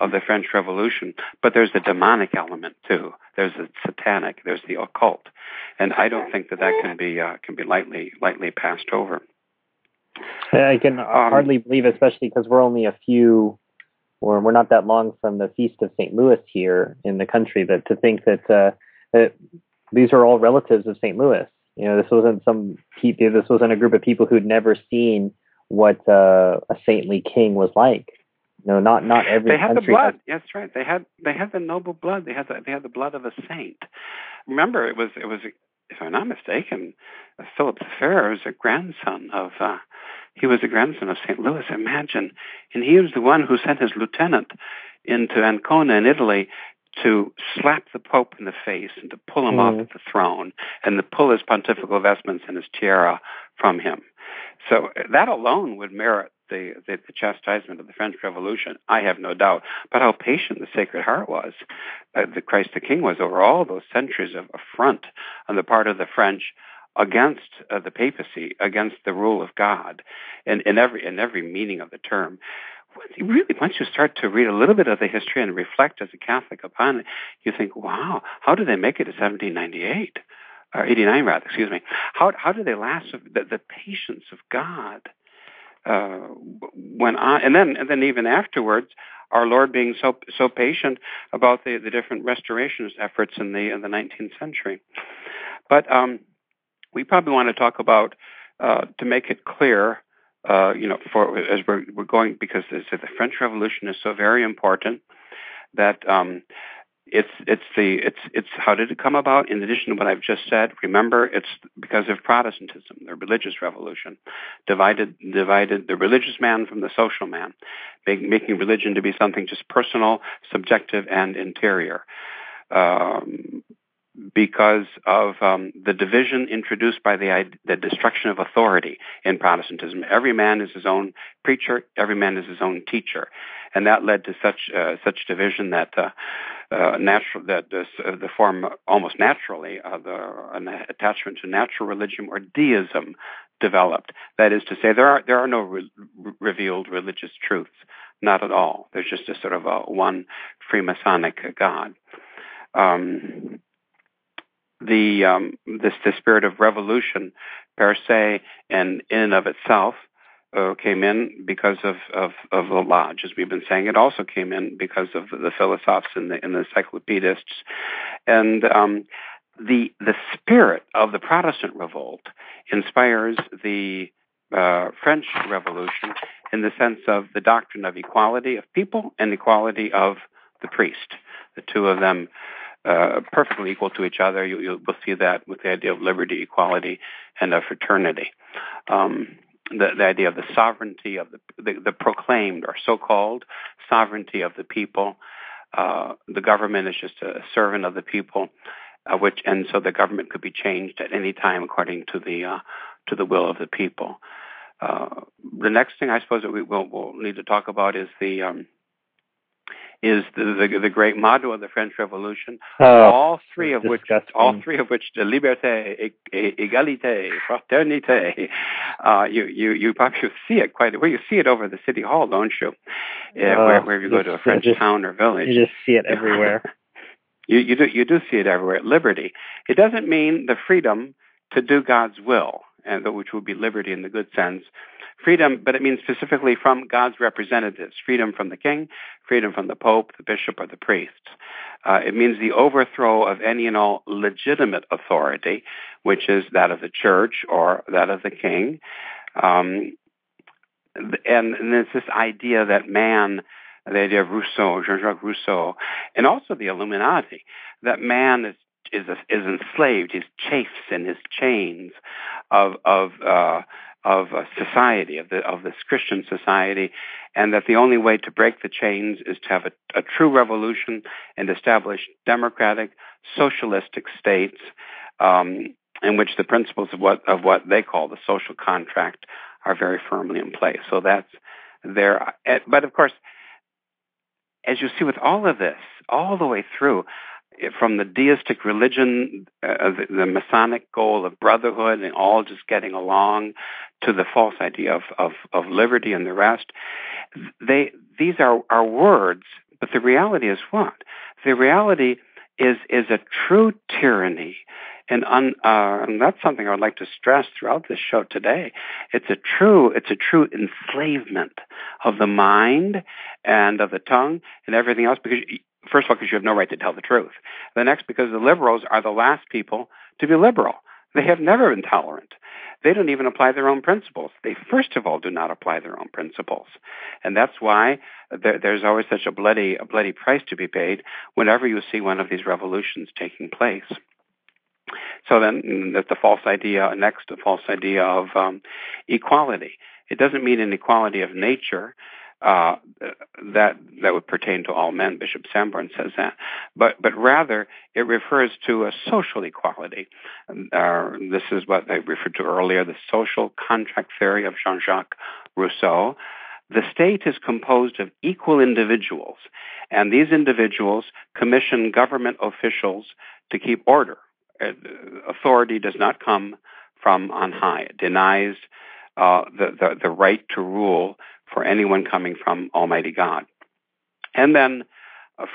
the French Revolution, but there's a demonic element too. There's the satanic, there's the occult, and I don't think that can be lightly passed over. I can hardly believe, especially because we're only we're not that long from the Feast of St. Louis here in the country, that to think that these are all relatives of St. Louis. You know, this wasn't a group of people who'd never seen what a saintly king was like. No, not every. They had the blood. That's right. They had the noble blood. They had the blood of a saint. Remember, it was. If I'm not mistaken, Philip III was a grandson of. He was a grandson of St. Louis. Imagine, and he was the one who sent his lieutenant into Ancona in Italy to slap the Pope in the face and to pull him off the throne and to pull his pontifical vestments and his tiara from him. So that alone would merit the chastisement of the French Revolution, I have no doubt. But how patient the Sacred Heart was, the Christ the King was, over all those centuries of affront on the part of the French against the papacy, against the rule of God, and in every meaning of the term. Really, once you start to read a little bit of the history and reflect as a Catholic upon it, you think, wow, how did they make it to 1798? Or 89, rather, excuse me. How did they last the patience of God went on? And then even afterwards, our Lord being so patient about the different restorationist efforts in the 19th century. But we probably want to talk about, to make it clear, because the French Revolution is so very important that how did it come about? In addition to what I've just said, remember it's because of Protestantism, the religious revolution, divided the religious man from the social man, making religion to be something just personal, subjective, and interior. Because of the division introduced by the destruction of authority in Protestantism. Every man is his own preacher, every man is his own teacher. And that led to such division that the form almost naturally of an attachment to natural religion or deism developed. That is to say, there are no revealed religious truths, not at all. There's just a sort of a one Freemasonic God. The spirit of revolution per se and in and of itself came in because of the lodge, as we've been saying. It also came in because of the philosophes and the encyclopedists, and the spirit of the Protestant revolt inspires the French Revolution in the sense of the doctrine of equality of people and equality of the priest. The two of them. Perfectly equal to each other. You will see that with the idea of liberty, equality, and of fraternity. The idea of the sovereignty of the proclaimed or so-called sovereignty of the people. The government is just a servant of the people, and so the government could be changed at any time according to the will of the people. The next thing I suppose that we'll need to talk about is the great motto of the French Revolution, all three of which, liberté, égalité, fraternité. You probably see it quite well. You see it over the city hall, don't you? Wherever you go to a French town or village, you just see it everywhere. You do see it everywhere. Liberty. It doesn't mean the freedom to do God's will, and which would be liberty in the good sense. Freedom, but it means specifically from God's representatives, freedom from the king, freedom from the pope, the bishop, or the priests. It means the overthrow of any and all legitimate authority, which is that of the church or that of the king. And there's this idea that man, the idea of Rousseau, Jean-Jacques Rousseau, and also the Illuminati, that man is enslaved, is chafed in his chains of society, of this Christian society, and that the only way to break the chains is to have a true revolution and establish democratic, socialistic states in which the principles of what they call the social contract are very firmly in place. So that's there. But of course, as you see with all of this, all the way through, from the deistic religion, the Masonic goal of brotherhood and all just getting along, to the false idea of liberty and the rest, these are words, but the reality is what? The reality is a true tyranny, and that's something I would like to stress throughout this show today. It's a true enslavement of the mind and of the tongue and everything else, because first of all, because you have no right to tell the truth. The next, because the liberals are the last people to be liberal. They have never been tolerant. They don't even apply their own principles. They, first of all, do not apply their own principles. And that's why there's always such a bloody price to be paid whenever you see one of these revolutions taking place. So then that's the false idea of equality. It doesn't mean an equality of nature. That would pertain to all men. Bishop Sanborn says that, but rather it refers to a social equality. This is what I referred to earlier: the social contract theory of Jean-Jacques Rousseau. The state is composed of equal individuals, and these individuals commission government officials to keep order. Authority does not come from on high. It denies the right to rule for anyone coming from Almighty God. And then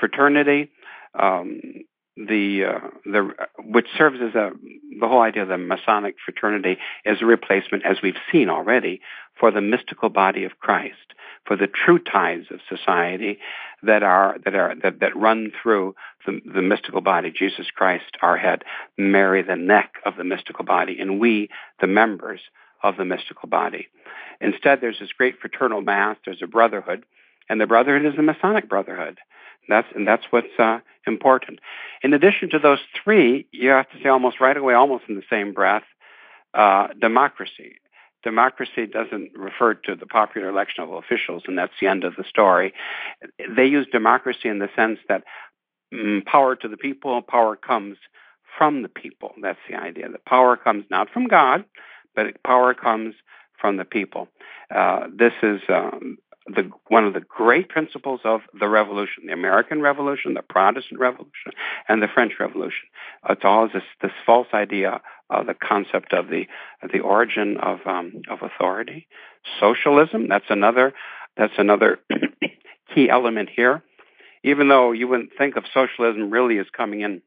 fraternity, which serves as the whole idea of the Masonic fraternity as a replacement, as we've seen already, for the mystical body of Christ, for the true ties of society that run through the mystical body, Jesus Christ, our head, Mary, the neck of the mystical body, and we, the members of the mystical body. Instead, there's this great fraternal mass, there's a brotherhood, and the brotherhood is the Masonic brotherhood. That's what's important. In addition to those three, you have to say almost right away, almost in the same breath, democracy. Democracy doesn't refer to the popular election of officials, and that's the end of the story. They use democracy in the sense that power to the people, power comes from the people. That's the idea. The power comes not from God, but power comes from the people. This is one of the great principles of the Revolution, the American Revolution, the Protestant Revolution, and the French Revolution. It's all this false idea, the concept of the origin of authority. Socialism, that's another key element here. Even though you wouldn't think of socialism really as coming in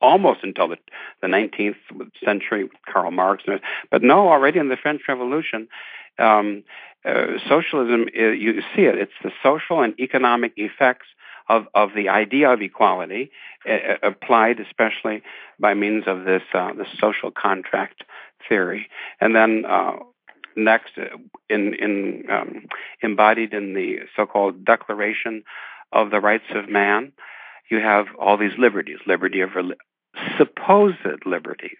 almost until the 19th century, Karl Marx. But no, already in the French Revolution, socialism, you see it. It's the social and economic effects of the idea of equality, applied especially by means of this the social contract theory. And then next, embodied in the so-called Declaration of the Rights of Man, you have all these liberties, supposed liberties,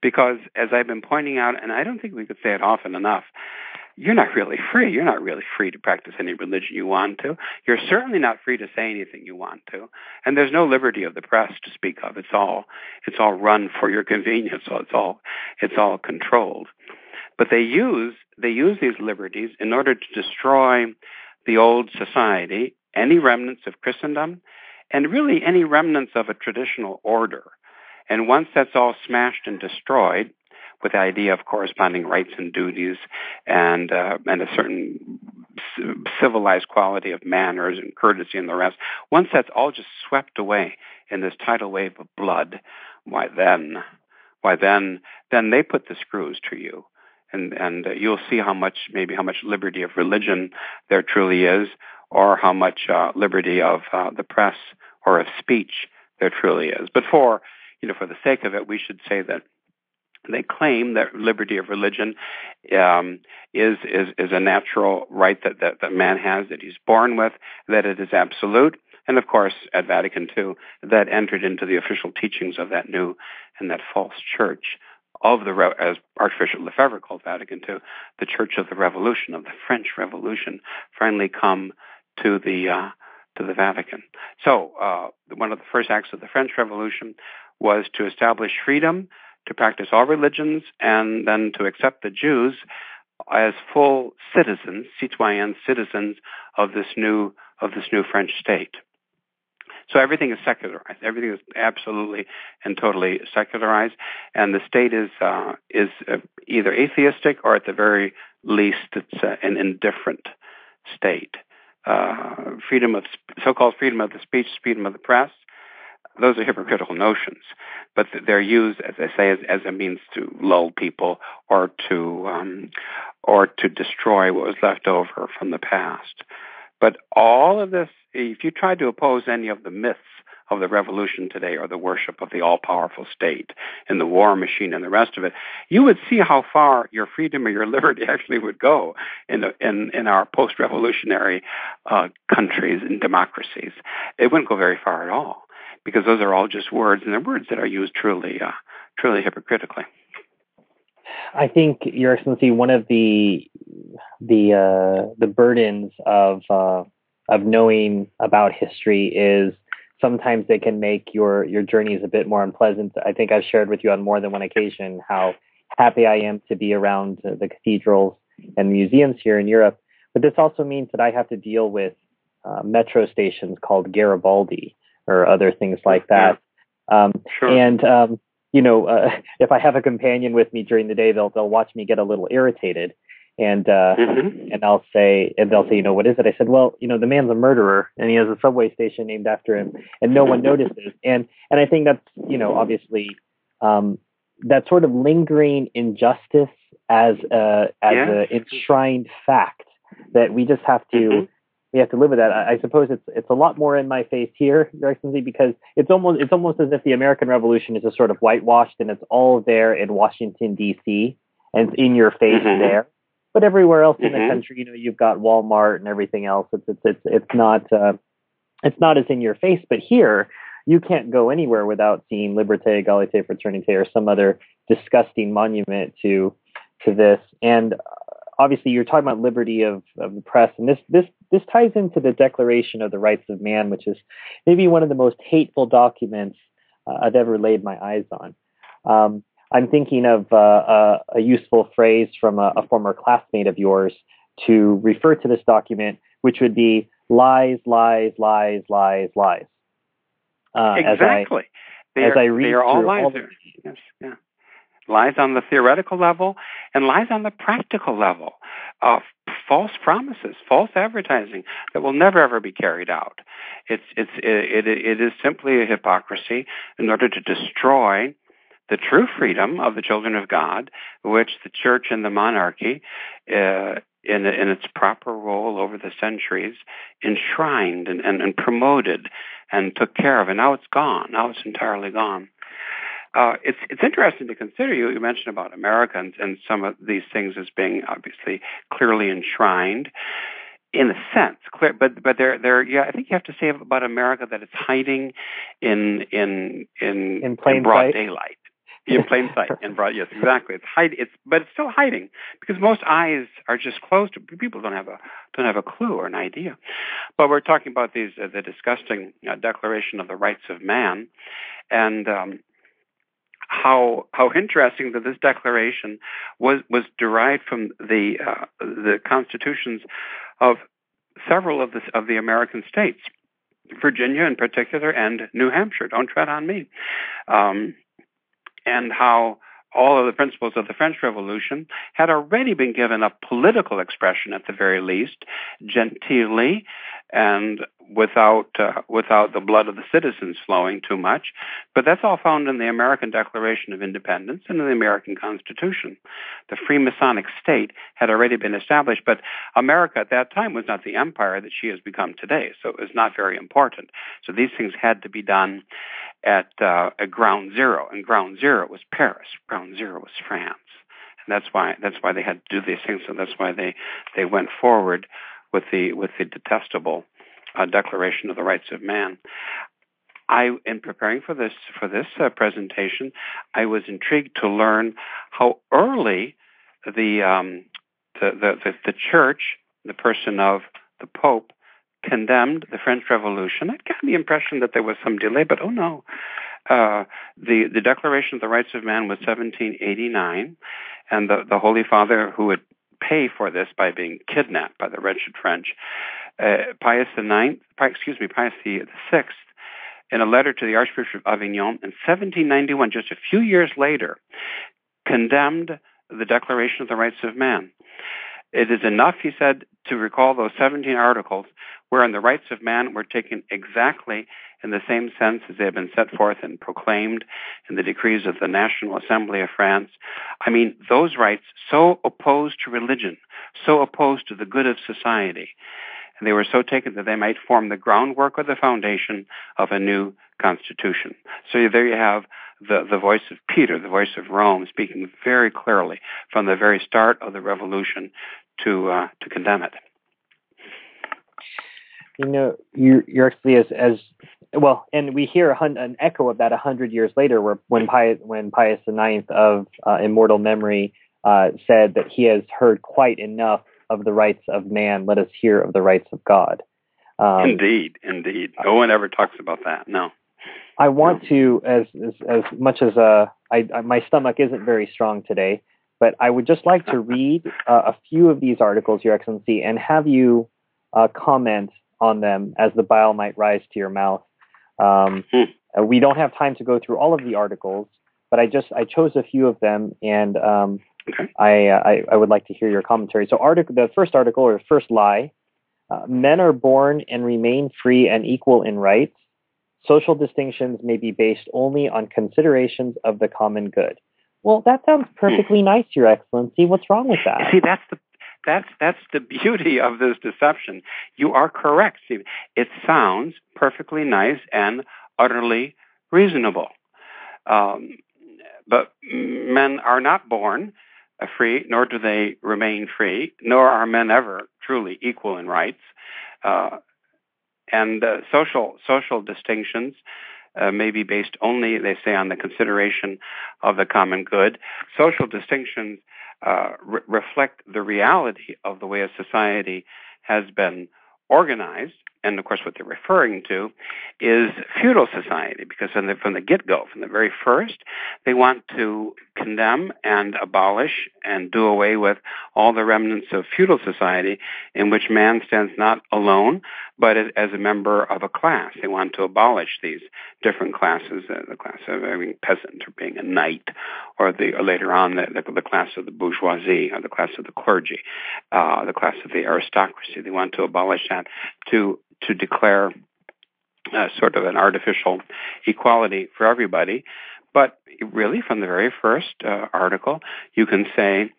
because as I've been pointing out, and I don't think we could say it often enough, you're not really free. You're not really free to practice any religion you want to. You're certainly not free to say anything you want to, and there's no liberty of the press to speak of. It's all run for your convenience. So it's all controlled. But they use these liberties in order to destroy the old society, any remnants of Christendom, and really any remnants of a traditional order. And once that's all smashed and destroyed, with the idea of corresponding rights and duties and a certain civilized quality of manners and courtesy and the rest, once that's all just swept away in this tidal wave of blood, why then they put the screws to you. And you'll see how much liberty of religion there truly is, or how much liberty of the press or of speech there truly is. But for the sake of it, we should say that They claim that liberty of religion is a natural right that man has, that he's born with, that it is absolute, and of course at Vatican II that entered into the official teachings of that new and that false church of the, as Archbishop Lefebvre called Vatican II, the Church of the Revolution, of the French Revolution, finally come to the Vatican. So one of the first acts of the French Revolution was to establish freedom to practice all religions, and then to accept the Jews as full citizens, citoyen citizens of this new French state. So everything is secularized. Everything is absolutely and totally secularized, and the state is either atheistic or at the very least it's an indifferent state. Freedom of so-called freedom of the speech, freedom of the press. Those are hypocritical notions, but they're used, as I say, as a means to lull people or to destroy what was left over from the past. But all of this, if you try to oppose any of the myths of the revolution today or the worship of the all-powerful state and the war machine and the rest of it, you would see how far your freedom or your liberty actually would go in our post-revolutionary countries and democracies. It wouldn't go very far at all, because those are all just words, and they're words that are used truly hypocritically. I think, Your Excellency, one of the burdens of knowing about history is sometimes they can make your journeys a bit more unpleasant. I think I've shared with you on more than one occasion how happy I am to be around the cathedrals and museums here in Europe, but this also means that I have to deal with metro stations called Garibaldi or other things like that. Sure. And, if I have a companion with me during the day, they'll watch me get a little irritated and they'll say, what is it? I said, the man's a murderer and he has a subway station named after him and no one notices. And I think that's, obviously that sort of lingering injustice as an enshrined fact that we just have to, we have to live with that. I suppose it's a lot more in my face here, Your Excellency, because it's almost as if the American Revolution is just sort of whitewashed and it's all there in Washington, D.C. and it's in your face there. But everywhere else in the country, you've got Walmart and everything else. It's not as in your face. But here, you can't go anywhere without seeing Liberté, Égalité, Fraternité, or some other disgusting monument to this. And obviously, you're talking about liberty of the press, and this ties into the Declaration of the Rights of Man, which is maybe one of the most hateful documents I've ever laid my eyes on. I'm thinking of a useful phrase from a former classmate of yours to refer to this document, which would be lies, lies, lies, lies, lies. Exactly. They are all lies. Yes, yeah. Lies on the theoretical level and lies on the practical level of false promises, false advertising that will never ever be carried out. It is simply a hypocrisy in order to destroy the true freedom of the children of God, which the church and the monarchy, in its proper role over the centuries, enshrined and promoted and took care of. And now it's gone. Now it's entirely gone. It's interesting to consider. You mentioned about America and some of these things as being obviously clearly enshrined, in a sense. Clear, but I think you have to say about America that it's hiding in plain sight. In broad, yes, exactly. But it's still hiding because most eyes are just closed. People don't have a clue or an idea. But we're talking about these the disgusting Declaration of the Rights of Man, and How interesting that this declaration was derived from the constitutions of several of the American states, Virginia in particular and New Hampshire. Don't tread on me. And how all of the principles of the French Revolution had already been given a political expression, at the very least, genteelly and without the blood of the citizens flowing too much. But that's all found in the American Declaration of Independence and in the American Constitution. The Freemasonic state had already been established, but America at that time was not the empire that she has become today, so it was not very important. So these things had to be done at Ground Zero, and Ground Zero was Paris. Ground Zero was France, and that's why they had to do these things, and that's why they went forward with the detestable Declaration of the Rights of Man. In preparing for this presentation, I was intrigued to learn how early the Church, the person of the Pope, condemned the French Revolution. I got the impression that there was some delay, but oh no. The Declaration of the Rights of Man was 1789, and the Holy Father, who would pay for this by being kidnapped by the wretched French, Pius VI, in a letter to the Archbishop of Avignon in 1791, just a few years later, condemned the Declaration of the Rights of Man. It is enough, he said, to recall those 17 articles wherein the rights of man were taken exactly in the same sense as they have been set forth and proclaimed in the decrees of the National Assembly of France. I mean, those rights so opposed to religion, so opposed to the good of society, and they were so taken that they might form the groundwork or the foundation of a new constitution. So there you have the voice of Peter, the voice of Rome, speaking very clearly from the very start of the revolution to condemn it. You know, you're actually as well, and we hear an echo of that 100 years later, when Pius IX of immortal memory said that he has heard quite enough of the rights of man. Let us hear of the rights of God. Indeed. No one ever talks about that. No. I want to, as much as my stomach isn't very strong today, but I would just like to read a few of these articles, Your Excellency, and have you comment on them as the bile might rise to your mouth. We don't have time to go through all of the articles, but I chose a few of them, and I would like to hear your commentary. So the first article, or first lie, men are born and remain free and equal in rights. Social distinctions may be based only on considerations of the common good. Well, that sounds perfectly nice, Your Excellency. What's wrong with that? See, that's the beauty of this deception. You are correct, Steve. It sounds perfectly nice and utterly reasonable. But men are not born free, nor do they remain free, nor are men ever truly equal in rights. And social distinctions may be based only, they say, on the consideration of the common good. Social distinctions reflect the reality of the way a society has been organized. And of course, what they're referring to is feudal society, because from the get-go, from the very first, they want to condemn and abolish and do away with all the remnants of feudal society in which man stands not alone, but as a member of a class. They want to abolish these different classes, the class of being peasant or being a knight, or later on the class of the bourgeoisie, or the class of the clergy, the class of the aristocracy. They want to abolish that to declare sort of an artificial equality for everybody. But really, from the very first article, you can say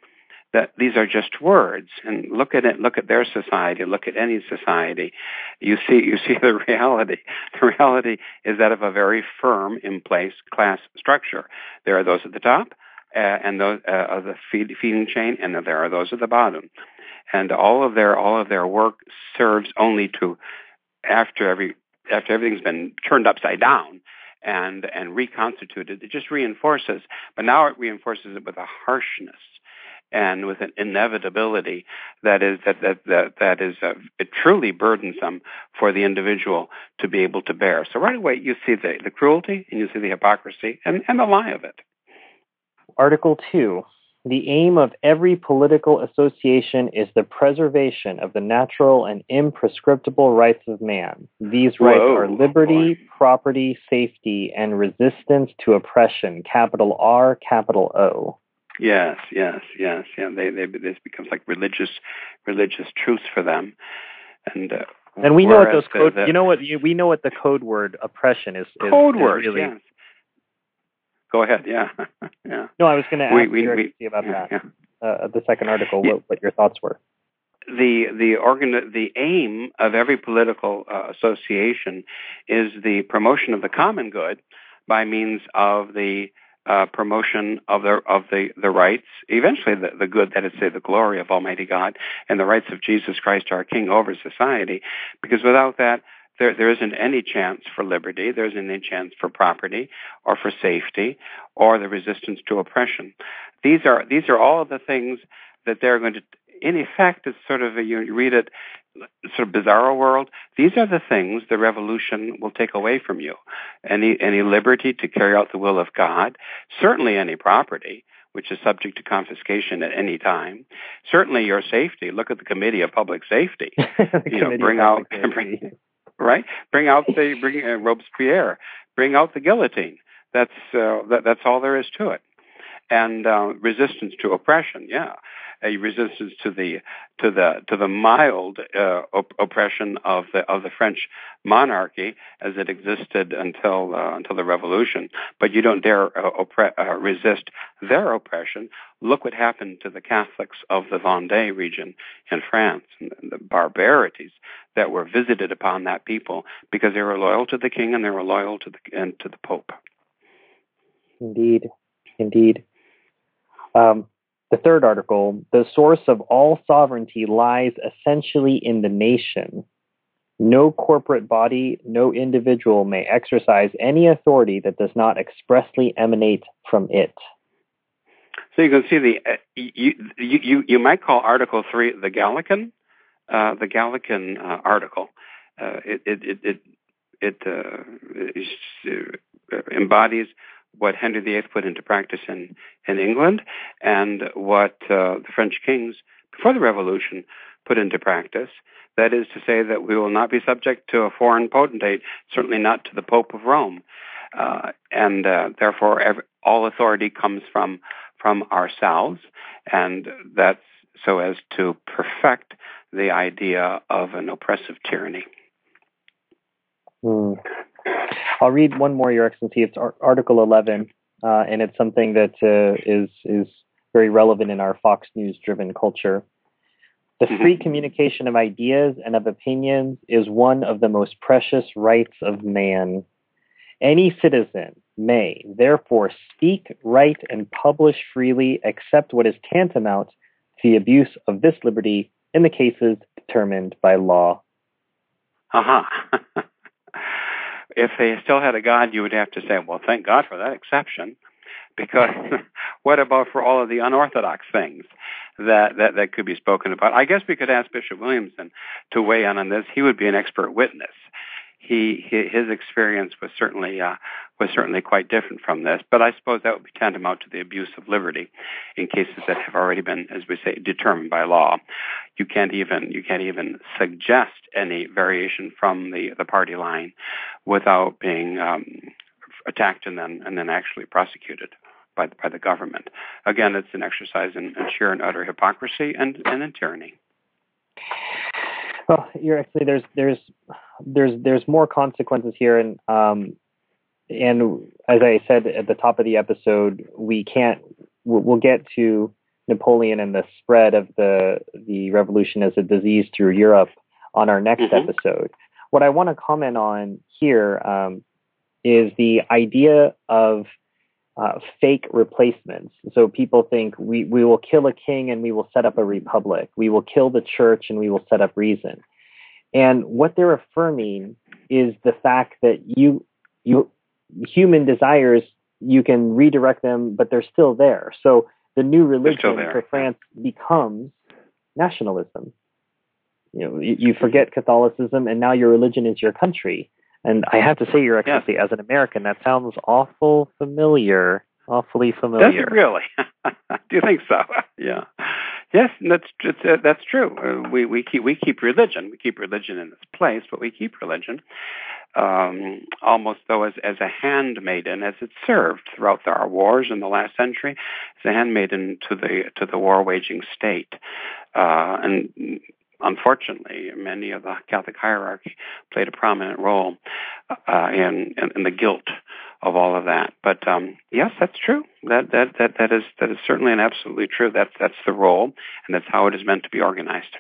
that these are just words. And look at it. Look at their society. Look at any society. You see the reality. The reality is that of a very firm, in place class structure. There are those at the top, and those of the feeding chain, and there are those at the bottom. And all of their work serves only to, after everything's been turned upside down and reconstituted, it just reinforces. But now it reinforces it with a harshness and with an inevitability that is truly burdensome for the individual to be able to bear. So right away you see the cruelty, and you see the hypocrisy and the lie of it. Article 2. The aim of every political association is the preservation of the natural and imprescriptible rights of man. These rights are liberty, property, safety, and resistance to oppression, capital R, capital O. Yes. Yeah, this becomes like religious truths for them. And we know what those we know what the code word oppression is. Code word, really. Yes. Go ahead. Yeah. No, I was going to ask you about that. Yeah. The second article, what your thoughts were. The aim of every political association is the promotion of the common good by means of the promotion of the rights, eventually the good, that is to say, the glory of Almighty God, and the rights of Jesus Christ, our King, over society, because without that, there isn't any chance for liberty, there isn't any chance for property or for safety or the resistance to oppression. These are all of the things that they're going to, in effect, it's sort of, you read it, sort of bizarro world, these are the things the revolution will take away from you. Any liberty to carry out the will of God, certainly any property, which is subject to confiscation at any time. Certainly your safety, look at the Committee of Public Safety. You know, bring out Robespierre, bring out the guillotine. That's all there is to it. And resistance to oppression, yeah, a resistance to the mild oppression of the French monarchy as it existed until the Revolution. But you don't dare resist their oppression. Look what happened to the Catholics of the Vendée region in France, and the barbarities that were visited upon that people because they were loyal to the king and they were loyal to the Pope. Indeed. The third article, the source of all sovereignty lies essentially in the nation. No corporate body, no individual may exercise any authority that does not expressly emanate from it. So you can see you might call Article 3 the Gallican article. It embodies what Henry VIII put into practice in England, and what the French kings before the Revolution put into practice. That is to say that we will not be subject to a foreign potentate, certainly not to the Pope of Rome. And therefore, all authority comes from ourselves, and that's so as to perfect the idea of an oppressive tyranny. Mm. I'll read one more, Your Excellency. It's Article 11, and it's something that is very relevant in our Fox News-driven culture. The free communication of ideas and of opinions is one of the most precious rights of man. Any citizen may, therefore, speak, write, and publish freely, except what is tantamount to the abuse of this liberty in the cases determined by law. Uh-huh. If they still had a God, you would have to say, well, thank God for that exception, because what about for all of the unorthodox things that could be spoken about? I guess we could ask Bishop Williamson to weigh in on this. He would be an expert witness. His experience was certainly quite different from this, but I suppose that would be tantamount to the abuse of liberty in cases that have already been, as we say, determined by law. You can't even suggest any variation from the party line without being attacked and then actually prosecuted by the government. Again, it's an exercise in sheer and utter hypocrisy and in tyranny. Well, you're actually there's more consequences here, and as I said at the top of the episode, we'll get to Napoleon and the spread of the revolution as a disease through Europe on our next episode. What I want to comment on here is the idea of fake replacements. So people think we will kill a king and we will set up a republic. We will kill the church and we will set up reason. And what they're affirming is the fact that you human desires, you can redirect them, but they're still there. So the new religion for France becomes nationalism. You know, you forget Catholicism and now your religion is your country. And I have to say, Your Excellency, As an American, that sounds awfully familiar. Does it really? Do you think so? Yeah. Yes, that's true. We keep religion in its place, but we keep religion almost though as a handmaiden, as it served throughout our wars in the last century, as a handmaiden to the war waging state, and. Unfortunately, many of the Catholic hierarchy played a prominent role in the guilt of all of that. But yes, that's true. That is certainly and absolutely true. That's the role, and that's how it is meant to be organized.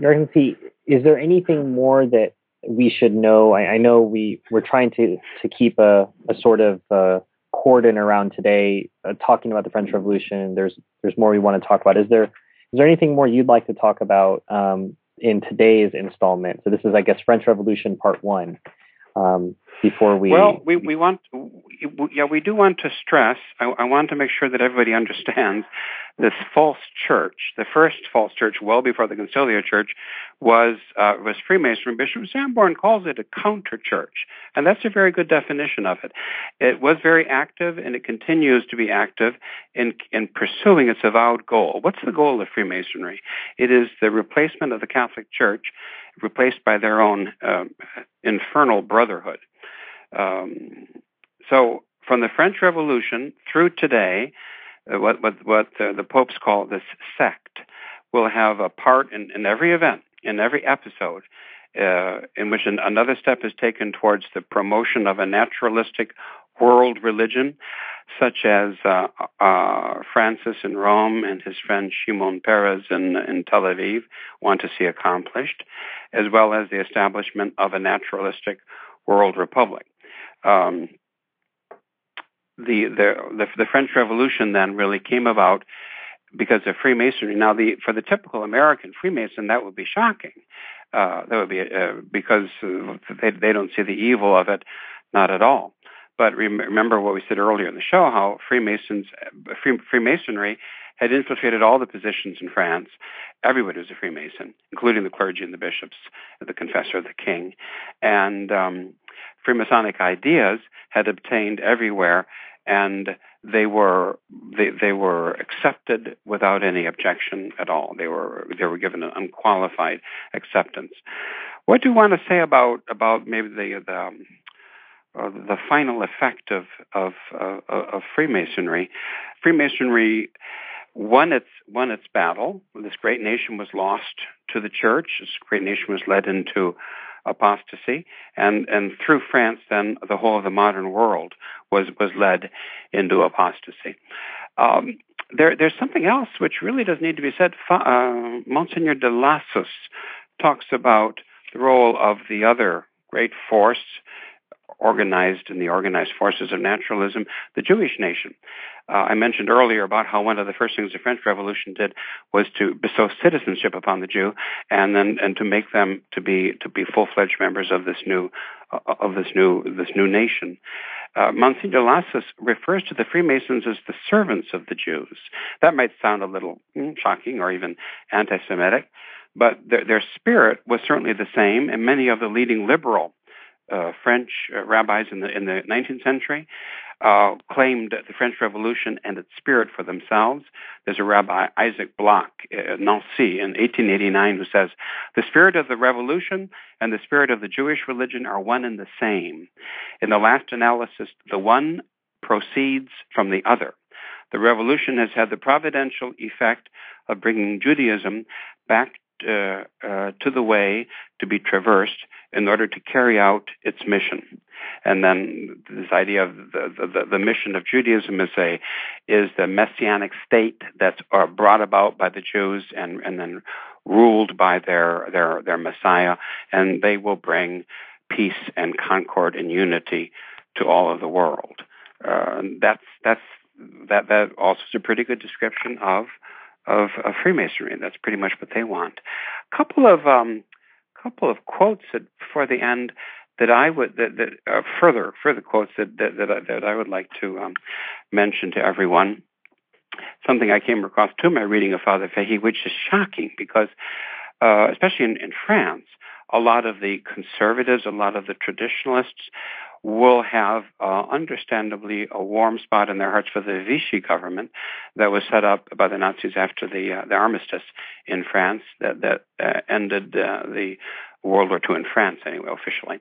Your Excellency, is there anything more that we should know. I know we're trying to keep a sort of cordon around today, talking about the French Revolution. There's more we want to talk about. Is there anything more you'd like to talk about in today's installment? So this is, I guess, French Revolution Part 1. Before we... Well, we want... Yeah, we do want to stress, I want to make sure that everybody understands this false church. The first false church, well before the Conciliar Church, was Freemasonry. Bishop Sanborn calls it a counter-church, and that's a very good definition of it. It was very active, and it continues to be active in pursuing its avowed goal. What's the goal of Freemasonry? It is the replacement of the Catholic Church, replaced by their own infernal brotherhood. So from the French Revolution through today, what the popes call this sect will have a part in every event, in every episode, in which another step is taken towards the promotion of a naturalistic world religion, such as Francis in Rome and his friend Shimon Peres in Tel Aviv want to see accomplished, as well as the establishment of a naturalistic world republic. The French Revolution then really came about because of Freemasonry. Now, for the typical American Freemason, that would be shocking. That would be because they don't see the evil of it, not at all. But remember what we said earlier in the show, how Freemasonry had infiltrated all the positions in France. Everybody was a Freemason, including the clergy and the bishops, the confessor, the king. And Freemasonic ideas had obtained everywhere, and they were accepted without any objection at all. They were given an unqualified acceptance. What do you want to say about maybe the final effect of Freemasonry? Freemasonry won its battle. This great nation was lost to the church. This great nation was led into apostasy, and through France, then the whole of the modern world was led into apostasy. There's something else which really doesn't need to be said. Monsignor Delassus talks about the role of the other great force, organized in the organized forces of naturalism, the Jewish nation. I mentioned earlier about how one of the first things the French Revolution did was to bestow citizenship upon the Jew, and to make them to be full-fledged members of this new nation. Monsignor Delassus refers to the Freemasons as the servants of the Jews. That might sound a little shocking or even anti-Semitic, but their spirit was certainly the same, and many of the leading liberal French rabbis in the 19th century claimed the French Revolution and its spirit for themselves. There's a Rabbi Isaac Bloch, Nancy, in 1889, who says, "The spirit of the Revolution and the spirit of the Jewish religion are one and the same. In the last analysis, the one proceeds from the other. The Revolution has had the providential effect of bringing Judaism back to the way to be traversed in order to carry out its mission." And then this idea of the mission of Judaism is the messianic state that's brought about by the Jews and then ruled by their Messiah, and they will bring peace and concord and unity to all of the world. That also is a pretty good description of Freemasonry, and that's pretty much what they want. A couple of quotes before the end further quotes that I would like to mention to everyone. Something I came across to my reading of Father Fahey, which is shocking because, especially in France, a lot of the conservatives, a lot of the traditionalists will have, understandably, a warm spot in their hearts for the Vichy government that was set up by the Nazis after the armistice in France that ended the World War II in France, anyway, officially.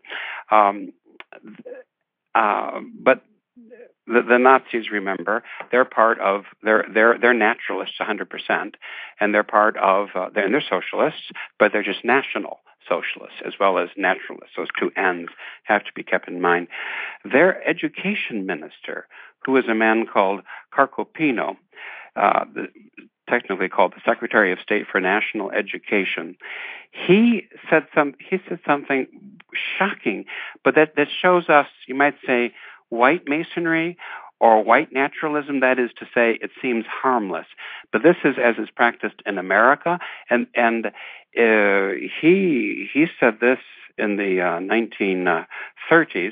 But the Nazis, remember, they're naturalists 100%, and they're part of they're socialists, but they're just national socialists as well as naturalists. Those two ends have to be kept in mind. Their education minister, who is a man called Carcopino, technically called the Secretary of State for National Education, he said something shocking, but that shows us, you might say, white Masonry or white naturalism, that is to say, it seems harmless. But this is as is practiced in America, and he said this in the 1930s,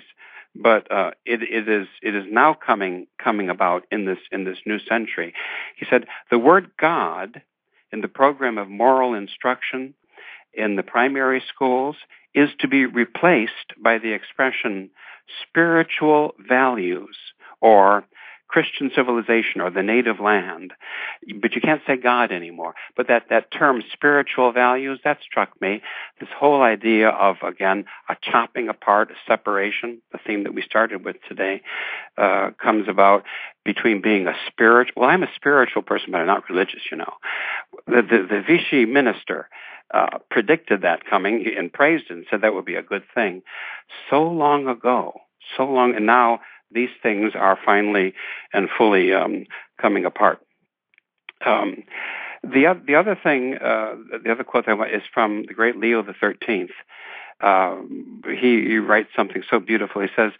but it is now coming about in this new century. He said the word God in the program of moral instruction in the primary schools is to be replaced by the expression spiritual values, or Christian civilization, or the native land. But you can't say God anymore. But that term spiritual values, that struck me. This whole idea of, again, a chopping apart, a separation, the theme that we started with today, comes about between being a spiritual... Well, I'm a spiritual person, but I'm not religious, you know. The Vichy minister predicted that coming and praised it and said that would be a good thing. So long ago, and now... These things are finally and fully coming apart. The other quote I want is from the great Leo XIII. He writes something so beautiful. He says,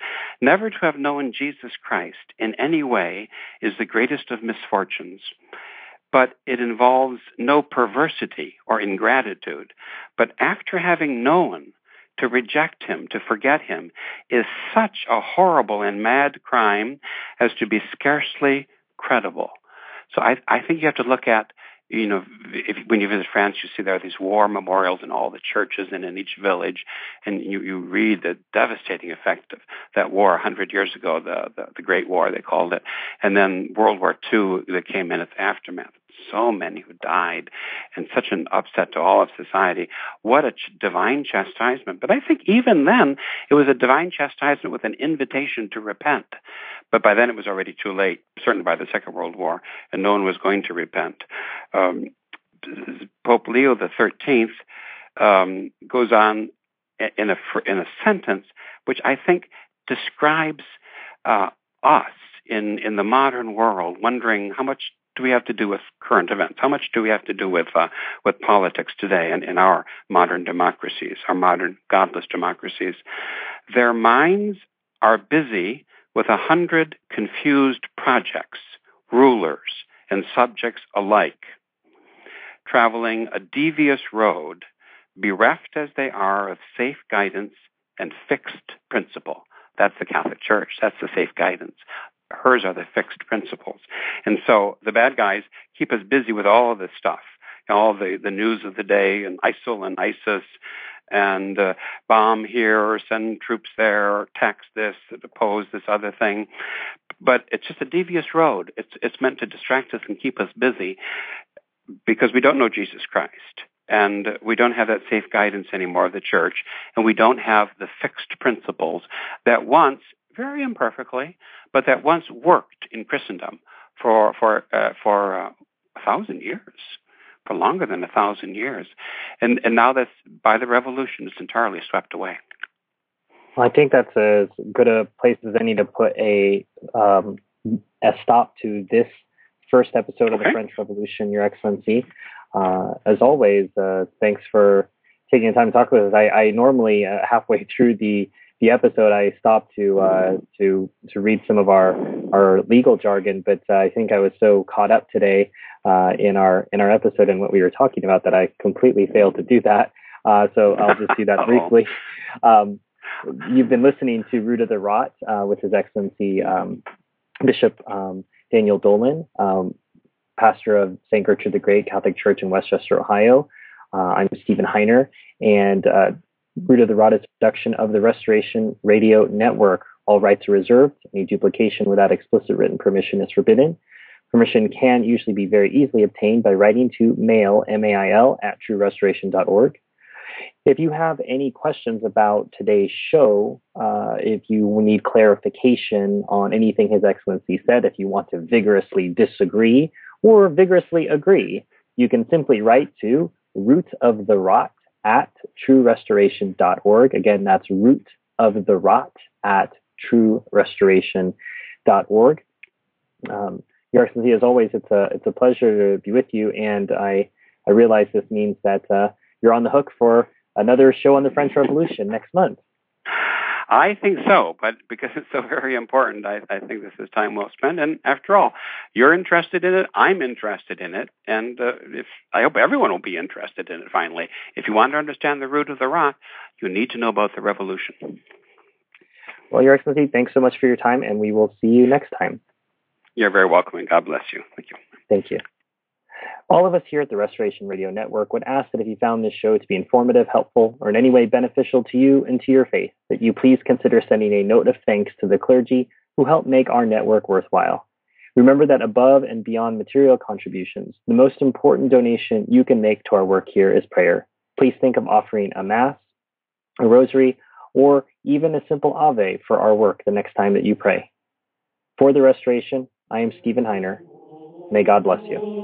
"Never to have known Jesus Christ in any way is the greatest of misfortunes, but it involves no perversity or ingratitude. But after having known, to reject him, to forget him, is such a horrible and mad crime as to be scarcely credible." So I think you have to look at, you know, when you visit France, you see there are these war memorials in all the churches and in each village, and you read the devastating effect of that war 100 years ago, the Great War, they called it, and then World War II that came in its aftermath. So many who died, and such an upset to all of society. What a divine chastisement. But I think even then, it was a divine chastisement with an invitation to repent. But by then it was already too late, certainly by the Second World War, and no one was going to repent. Pope Leo XIII goes on in a sentence which I think describes us in the modern world, wondering how much do we have to do with current events? How much do we have to do with politics today and in our modern democracies, our modern godless democracies? Their minds are busy with 100 confused projects, rulers and subjects alike, traveling a devious road, bereft as they are of safe guidance and fixed principle. That's the Catholic Church. That's the safe guidance. Hers are the fixed principles. And so the bad guys keep us busy with all of this stuff, all the news of the day, and ISIL and ISIS, and bomb here, or send troops there, or tax this, or oppose this other thing. But it's just a devious road. It's meant to distract us and keep us busy because we don't know Jesus Christ. And we don't have that safe guidance anymore of the Church. And we don't have the fixed principles that once, very imperfectly, but that once worked in Christendom for 1,000 years, for longer than 1,000 years, and now that's by the revolution, it's entirely swept away. Well, I think that's as good a place as any to put a stop to this first episode of the French Revolution, Your Excellency. As always, thanks for taking the time to talk with us. I normally halfway through the episode, I stopped to read some of our legal jargon, but I think I was so caught up today in our episode and what we were talking about that I completely failed to do that. So I'll just do that briefly. You've been listening to Root of the Rot with His Excellency Bishop Daniel Dolan, pastor of St. Gertrude the Great Catholic Church in Westchester, Ohio. I'm Stephen Heiner, and Root of the Rot is a production of the Restoration Radio Network. All rights are reserved. Any duplication without explicit written permission is forbidden. Permission can usually be very easily obtained by writing to mail, M-A-I-L, at truerestoration.org. If you have any questions about today's show, if you need clarification on anything His Excellency said, if you want to vigorously disagree or vigorously agree, you can simply write to Root of the Rot at truerestoration.org. Again, that's Root of the Rot at truerestoration.org. RCC, as always, it's a pleasure to be with you, and I realize this means that you're on the hook for another show on the French Revolution next month. I think so, but because it's so very important, I think this is time well spent. And after all, you're interested in it, I'm interested in it, and I hope everyone will be interested in it finally. If you want to understand the root of the rock, you need to know about the revolution. Well, Your Excellency, thanks so much for your time, and we will see you next time. You're very welcome, and God bless you. Thank you. Thank you. All of us here at the Restoration Radio Network would ask that if you found this show to be informative, helpful, or in any way beneficial to you and to your faith, that you please consider sending a note of thanks to the clergy who help make our network worthwhile. Remember that above and beyond material contributions, the most important donation you can make to our work here is prayer. Please think of offering a Mass, a Rosary, or even a simple Ave for our work the next time that you pray. For the Restoration, I am Stephen Heiner. May God bless you.